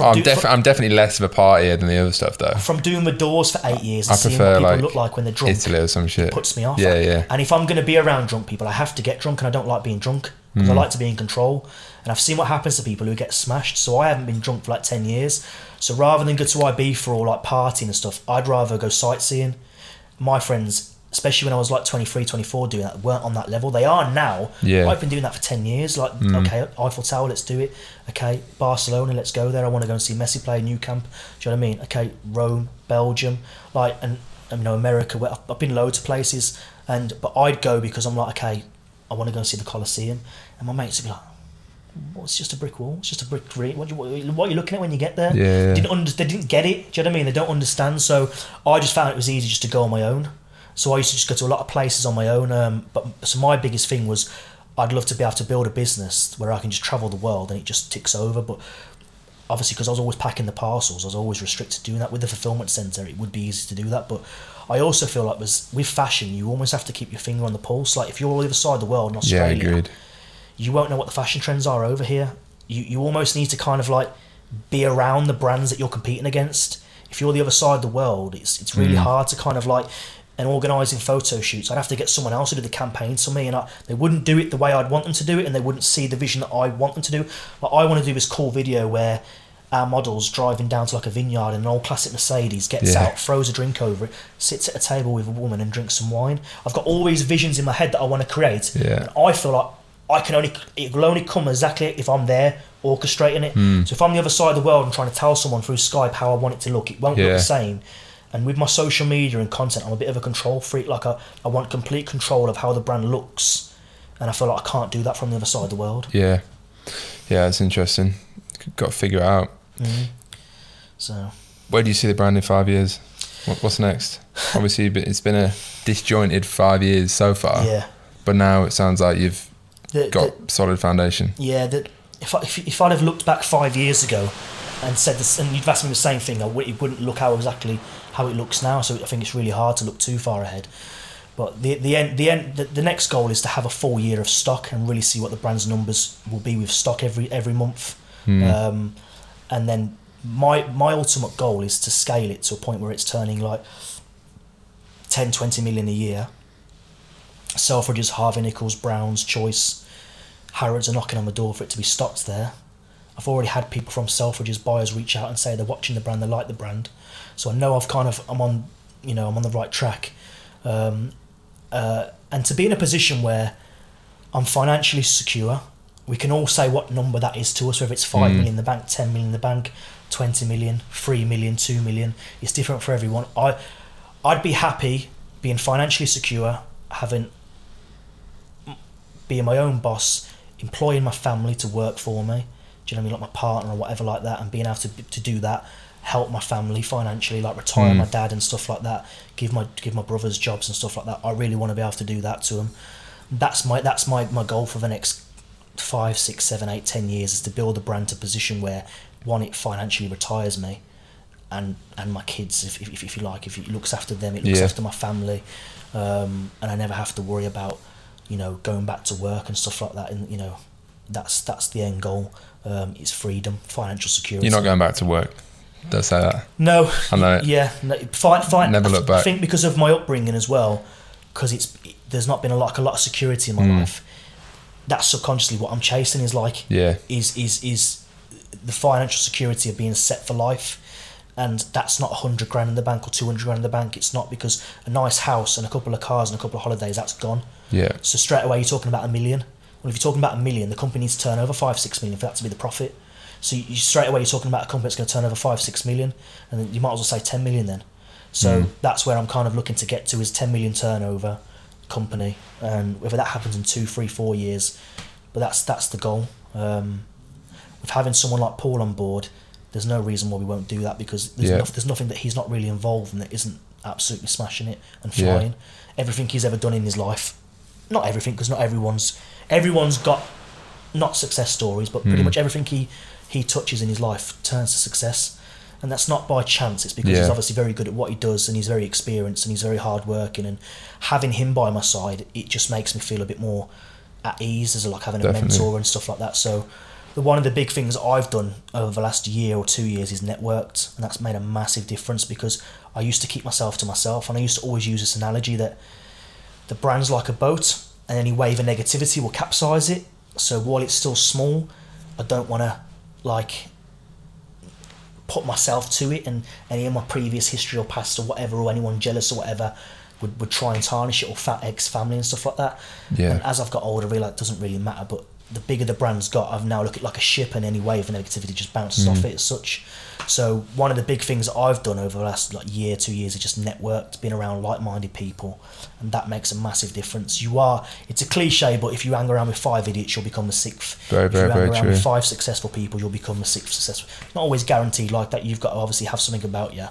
I'm definitely less of a partier than the other stuff, though. From doing the Doors for 8 years and seeing what people look like when they're drunk. Italy or some shit. It puts me off. Yeah, yeah. And if I'm going to be around drunk people, I have to get drunk, and I don't like being drunk because I like to be in control. And I've seen what happens to people who get smashed, so I haven't been drunk for like 10 years. So rather than go to Ibiza or like partying and stuff, I'd rather go sightseeing. My friends, especially when I was like 23, 24 doing that, weren't on that level. They are now. Yeah. I've been doing that for 10 years. Like, okay, Eiffel Tower, let's do it. Okay, Barcelona, let's go there. I want to go and see Messi play, Nou Camp. Do you know what I mean? Okay, Rome, Belgium, like, and you know, America. Where I've been loads of places, but I'd go because I'm like, okay, I want to go and see the Colosseum. And my mates would be like, well, it's just a brick wall. It's just a brick green. What are you looking at when you get there? Yeah, yeah. They didn't get it. Do you know what I mean? They don't understand. So I just found it was easy just to go on my own. So I used to just go to a lot of places on my own. So my biggest thing was, I'd love to be able to build a business where I can just travel the world and it just ticks over. But obviously, because I was always packing the parcels, I was always restricted to doing that. With the fulfillment centre, it would be easy to do that. But I also feel like with fashion, you almost have to keep your finger on the pulse. Like, if you're all over the side of the world in Australia, you won't know what the fashion trends are over here. You almost need to kind of like be around the brands that you're competing against. If you're the other side of the world, it's really hard to kind of like... and organising photo shoots, I'd have to get someone else to do the campaigns for me, and they wouldn't do it the way I'd want them to do it, and they wouldn't see the vision that I want them to do. Like, I want to do this cool video where our model's driving down to like a vineyard in an old classic Mercedes, gets out, throws a drink over it, sits at a table with a woman and drinks some wine. I've got all these visions in my head that I want to create. Yeah. And I feel like it will only come exactly if I'm there orchestrating it. Mm. So if I'm the other side of the world and trying to tell someone through Skype how I want it to look, it won't look the same. And with my social media and content, I'm a bit of a control freak. Like I want complete control of how the brand looks, and I feel like I can't do that from the other side of the world. Yeah, that's interesting. Got to figure it out. Mm-hmm. So, where do you see the brand in 5 years? What's next? Obviously, it's been a disjointed 5 years so far. Yeah. But now it sounds like you've got solid foundation. Yeah. If I'd have looked back 5 years ago and said this, and you'd asked me the same thing, it wouldn't look how it looks now. So I think it's really hard to look too far ahead. But the next goal is to have a full year of stock and really see what the brand's numbers will be with stock every month. Mm. And then my ultimate goal is to scale it to a point where it's turning like 10, 20 million a year. Selfridges, Harvey Nichols, Browns, Choice, Harrods are knocking on the door for it to be stocked there. I've already had people from Selfridges buyers reach out and say they're watching the brand, they like the brand. So I know I'm on the right track. And to be in a position where I'm financially secure, we can all say what number that is to us, whether it's 5 million in the bank, 10 million in the bank, 20 million, 3 million, 2 million. It's different for everyone. I'd be happy being financially secure, being my own boss, employing my family to work for me. Do you know what I mean? Like my partner or whatever like that, and being able to do that, help my family financially, like retire my dad and stuff like that, give my brothers jobs and stuff like that. I really want to be able to do that to them. That's my goal for the next 5, 6, 7, 8, 10 years, is to build a brand to position where, one, it financially retires me and my kids, if you like, if it looks after them, it looks after my family, and I never have to worry about, you know, going back to work and stuff like that. And you know, that's the end goal. It's freedom, financial security. You're not going back to work. Don't say that. No. I know it. Yeah. No, never look back. I think because of my upbringing as well, because there's not been a lot of security in my life. That's subconsciously what I'm chasing is like. Yeah. Is the financial security of being set for life, and that's not 100 grand in the bank or 200 grand in the bank. It's not, because a nice house and a couple of cars and a couple of holidays, that's gone. Yeah. So straight away you're talking about $1 million. Well, if you're talking about $1 million, the company needs to turn over 5-6 million for that to be the profit. So you, straight away you're talking about a company that's going to turn over 5-6 million, and then you might as well say 10 million then. So that's where I'm kind of looking to get to, is 10 million turnover company, and whether that happens in 2, 3, 4 years, but that's the goal. With having someone like Paul on board, there's no reason why we won't do that, because there's nothing that he's not really involved in that isn't absolutely smashing it and flying. Everything he's ever done in his life, not everything, because not everyone's got not success stories, but pretty much everything he touches in his life turns to success. And that's not by chance, it's because he's obviously very good at what he does, and he's very experienced, and he's very hard working, and having him by my side, it just makes me feel a bit more at ease, as like having a mentor and stuff like that. So one of the big things I've done over the last year or 2 years is networked, and that's made a massive difference, because I used to keep myself to myself, and I used to always use this analogy that the brand's like a boat, and any wave of negativity will capsize it. So while it's still small, I don't want to like put myself to it, and any of my previous history or past or whatever, or anyone jealous or whatever would try and tarnish it, or fat ex-family and stuff like that. And as I've got older, I realised it doesn't really matter, but the bigger the brand's got, I've now looked at like a ship, and any wave of negativity just bounces off it as such. So one of the big things I've done over the last like year, 2 years, is just networked, been around like-minded people, and that makes a massive difference. It's a cliche, but if you hang around with 5 idiots, you'll become the 6th. If you hang around with 5 successful people, you'll become the 6th successful. Not always guaranteed like that. You've got to obviously have something about you.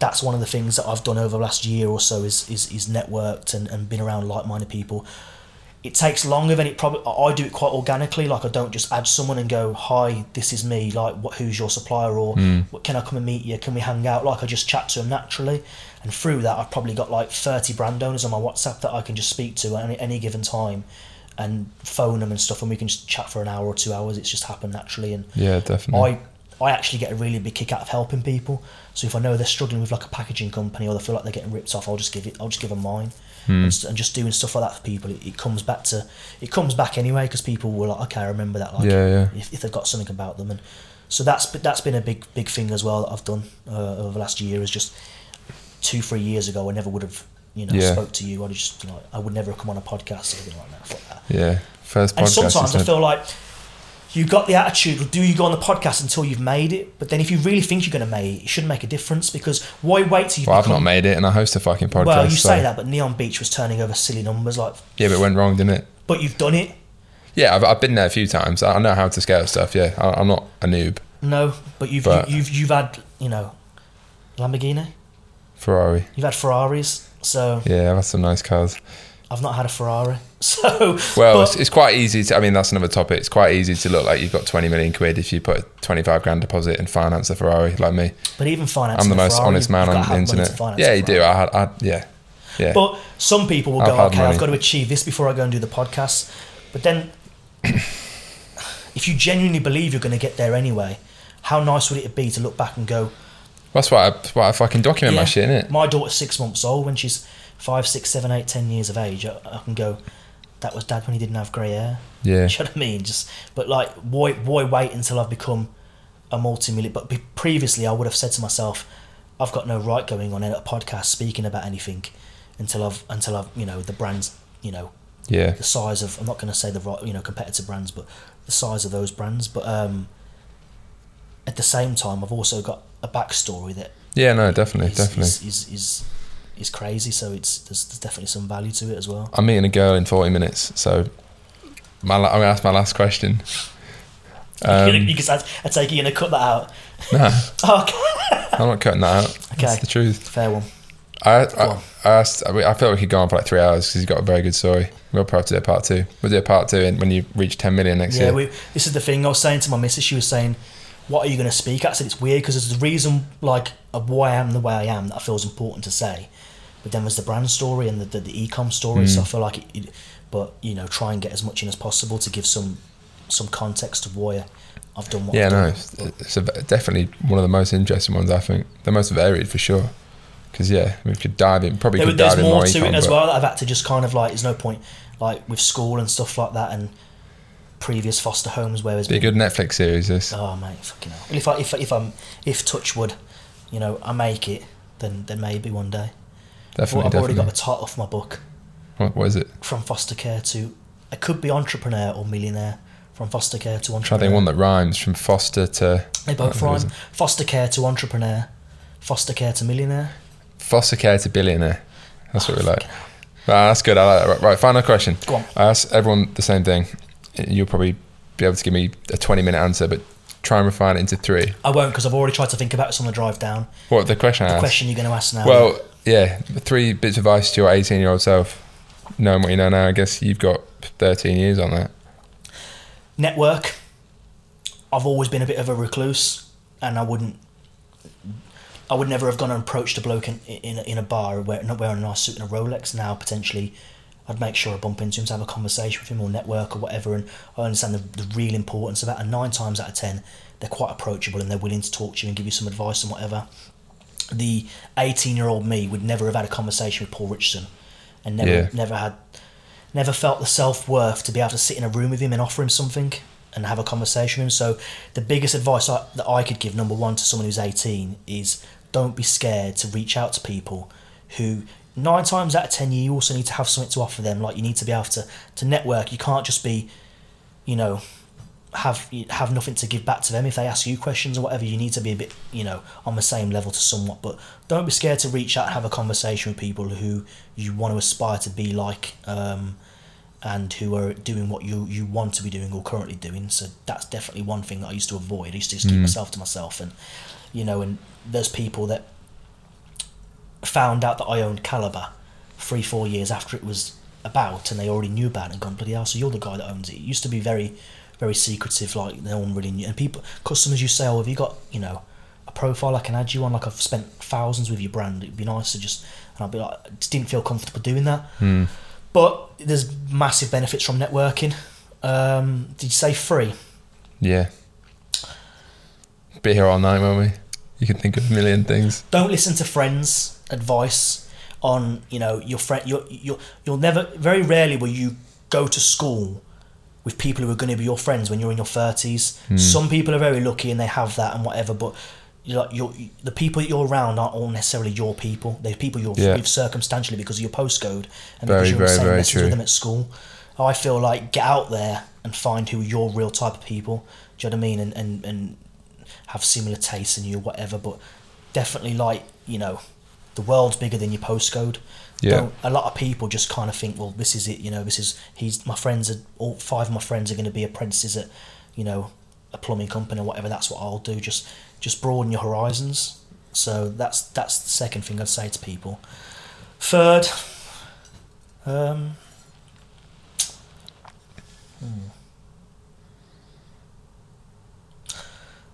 That's one of the things that I've done over the last year or so is networked and been around like-minded people. It takes longer than I do it quite organically. Like I don't just add someone and go, "Hi, this is me. Like, who's your supplier?" Or, "Can I come and meet you? Can we hang out?" Like I just chat to them naturally, and through that, I've probably got like 30 brand owners on my WhatsApp that I can just speak to at any given time, and phone them and stuff, and we can just chat for an hour or 2 hours. It's just happened naturally, and definitely. I actually get a really big kick out of helping people. So if I know they're struggling with like a packaging company, or they feel like they're getting ripped off, I'll just give them mine. and just doing stuff like that for people, it comes back anyway, because people were like, okay, I remember that, like, if they've got something about them. And so that's been a big thing as well that I've done over the last year, is just 2-3 years ago I never would have spoke to you. I would never have come on a podcast or anything like that. Fuck that. Yeah, first podcast. And sometimes I feel like you got the attitude, well, do you go on the podcast until you've made it? But then if you really think you're going to make it, it shouldn't make a difference, because why wait till you've I've not made it, and I host a fucking podcast. Well, you say that, but Neon Beach was turning over silly numbers. Yeah, but it went wrong, didn't it? But you've done it. Yeah, I've been there a few times. I know how to scale stuff, yeah. I'm not a noob. No, but you've had, Lamborghini? Ferrari. You've had Ferraris, so... Yeah, I've had some nice cars. I've not had a Ferrari, so... Well, it's quite easy to... I mean, that's another topic. It's quite easy to look like you've got 20 million quid if you put a 25 grand deposit and finance a Ferrari, like me. But even financing I'm the most Ferrari, honest man on the internet. Yeah, you do. I But some people will go, okay, money. I've got to achieve this before I go and do the podcast. But then, if you genuinely believe you're going to get there anyway, how nice would it be to look back and go... That's why I fucking document my shit, innit? My daughter's 6 months old. When she's 5, 6, 7, 8, 10 years of age, I can go, that was Dad when he didn't have grey hair. Yeah. You know what I mean? But like, why wait until I've become a multi-million... But previously, I would have said to myself, I've got no right going on a podcast speaking about anything until I've the brands, the size of... I'm not going to say the right, competitor brands, but the size of those brands. But at the same time, I've also got a backstory that is crazy, so there's definitely some value to it as well. I'm meeting a girl in 40 minutes, so I'm going to ask my last question. I take it you're going to cut that out. No. Okay. I'm not cutting that out. Okay. That's the truth. Fair one. I feel we could go on for like 3 hours because he's got a very good story. We'll probably do a part two. We'll do a part two when you reach 10 million next year. Yeah, this is the thing I was saying to my missus. She was saying, what are you going to speak at? I said, it's weird because there's a reason of why I am the way I am that I feel is important to say. But then there's the brand story and the e-com story. So I feel like it, try and get as much in as possible to give some context to why I've done what I've done. Yeah, no, it's definitely one of the most interesting ones, I think. The most varied for sure. Because, we could dive in. Probably could dive in more to e-com, it as well that I've had to just kind of like, there's no point like with school and stuff like that and previous foster homes where there's been a good Netflix series. This. Oh mate, fucking hell! If touchwood, I make it, then maybe one day. Definitely. Already got the title off my book. What is it? From foster care to, it could be entrepreneur or millionaire. From foster care to entrepreneur. Try one that rhymes. From foster to. They both rhyme. Foster care to entrepreneur. Foster care to millionaire. Foster care to billionaire. That's what we like. That's good. I like that. Right, final question. Go on. I ask everyone the same thing. You'll probably be able to give me a 20-minute answer, but try and refine it into 3. I won't, because I've already tried to think about this on the drive down. What, the question I asked? The question you're going to ask now. Well, yeah, 3 bits of advice to your 18-year-old self. Knowing what you know now, I guess you've got 13 years on that. Network. I've always been a bit of a recluse, and I would never have gone and approached a bloke in a bar wearing a nice suit and a Rolex. Now, potentially... I'd make sure I bump into him to have a conversation with him or network or whatever, and I understand the real importance of that. And 9 times out of 10, they're quite approachable and they're willing to talk to you and give you some advice and whatever. The 18-year-old me would never have had a conversation with Paul Richardson, and never felt the self-worth to be able to sit in a room with him and offer him something and have a conversation with him. So the biggest advice that I could give, number one, to someone who's 18 is don't be scared to reach out to people who... 9 times out of 10, you also need to have something to offer them. Like, you need to be able to network. You can't just be, have nothing to give back to them. If they ask you questions or whatever, you need to be a bit, on the same level to somewhat. But don't be scared to reach out and have a conversation with people who you want to aspire to be like, and who are doing what you want to be doing or currently doing. So that's definitely one thing that I used to avoid. I used to just keep myself to myself. And, and there's people that found out that I owned Calibre 3-4 years after it was about, and they already knew about it and gone, bloody hell, so you're the guy that owns it. It used to be very, very secretive, like no one really knew. And customers, you say, oh, have you got, a profile I can add you on? Like, I've spent thousands with your brand. It'd be nice to just, and I'd be like, I just didn't feel comfortable doing that. But there's massive benefits from networking. Did you say 3? Yeah. Be here all night, won't we? You can think of a million things. Don't listen to friends' advice. on, you know, your friend. You'll never, very rarely will you go to school with people who are going to be your friends when you're in your 30s. Mm. Some people are very lucky and they have that and whatever, but the people that you're around aren't all necessarily your people. They're people you're with circumstantially because of your postcode and because you're in the same message with them at school. I feel like get out there and find who your real type of people. Do you know what I mean? And have similar tastes in you or whatever, but definitely, like, you know, the world's bigger than your postcode. Yeah. A lot of people just kind of think, well, this is it, you know, my friends are, all five of my friends are going to be apprentices at, you know, a plumbing company or whatever, that's what I'll do. Just broaden your horizons. So that's the second thing I'd say to people. Third,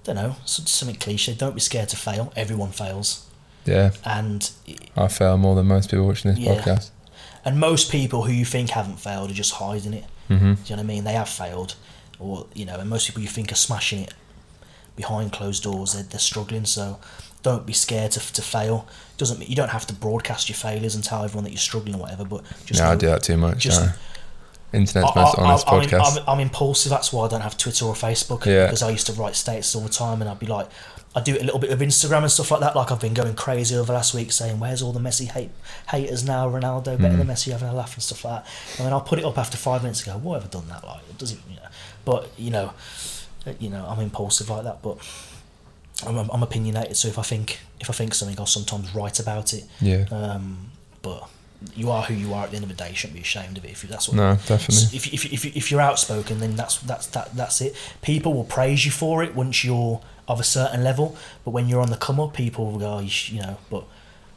don't know, something cliche, don't be scared to fail. Everyone fails. Yeah. And I fail more than most people watching this podcast. And most people who you think haven't failed are just hiding it. Mm-hmm. Do you know what I mean? They have failed. Or, you know, and most people you think are smashing it behind closed doors, they're struggling. So don't be scared to fail. You don't have to broadcast your failures and tell everyone that you're struggling or whatever, but just I do that too much. Internet's most honest podcast. I'm impulsive, that's why I don't have Twitter or Facebook, because I used to write statuses all the time and I'd be like, I do a little bit of Instagram and stuff like that. Like, I've been going crazy over the last week saying, where's all the Messi haters now? Ronaldo better than Messi, having a laugh and stuff like that. And then I'll put it up after 5 minutes and go, what have I done that? Like, it doesn't, you know. But, you know, I'm impulsive like that, but I'm opinionated. So if I think something, I'll sometimes write about it. Yeah. But you are who you are at the end of the day. You shouldn't be ashamed of it. Definitely. If you're outspoken, then that's it. People will praise you for it once you're of a certain level, but when you're on the come up, people will go, you know, but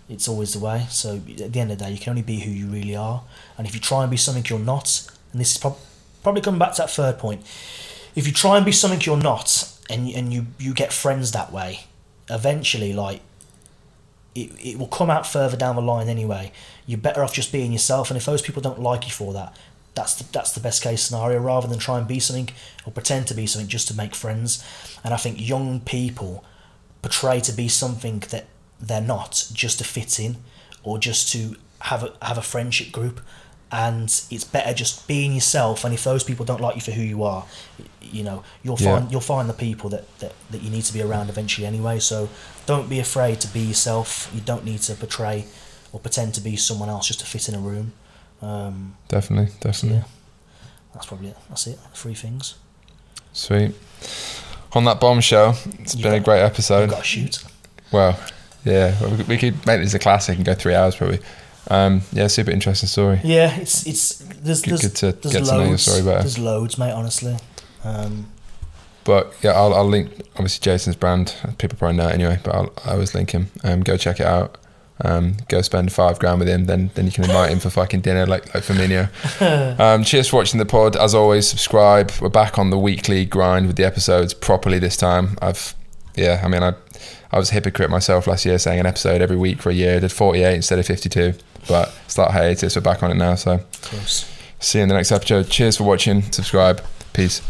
it's always the way. So at the end of the day, you can only be who you really are, and if you try and be something you're not, and this is probably coming back to that third point, if you try and be something you're not, and you get friends that way, eventually, like, it will come out further down the line anyway. You're better off just being yourself, and if those people don't like you for that, that's the best case scenario, rather than try and be something or pretend to be something just to make friends. And I think young people portray to be something that they're not, just to fit in or just to have a friendship group. And it's better just being yourself, and if those people don't like you for who you are, you know, you'll find the people that you need to be around eventually anyway. So don't be afraid to be yourself. You don't need to portray or pretend to be someone else just to fit in a room. Definitely. Yeah. That's probably it. That's it. 3 things. Sweet. On that bombshell, it's been a great episode. You've got to shoot. Well, yeah, we could make this a classic and go 3 hours probably. Super interesting story. Yeah, it's there's good to there's get loads, to know your story better. There's loads, mate. Honestly. But yeah, I'll link obviously Jason's brand. People probably know it anyway, but I always link him. Go check it out. Go spend $5,000 with him, then you can invite him for fucking dinner like Firmino. Cheers for watching the pod. As always, subscribe. We're back on the weekly grind with the episodes properly this time. I was a hypocrite myself last year saying an episode every week for a year. I did 48 instead of 52, but slight hiatus. We're back on it now, so see you in the next episode. Cheers for watching. Subscribe. Peace.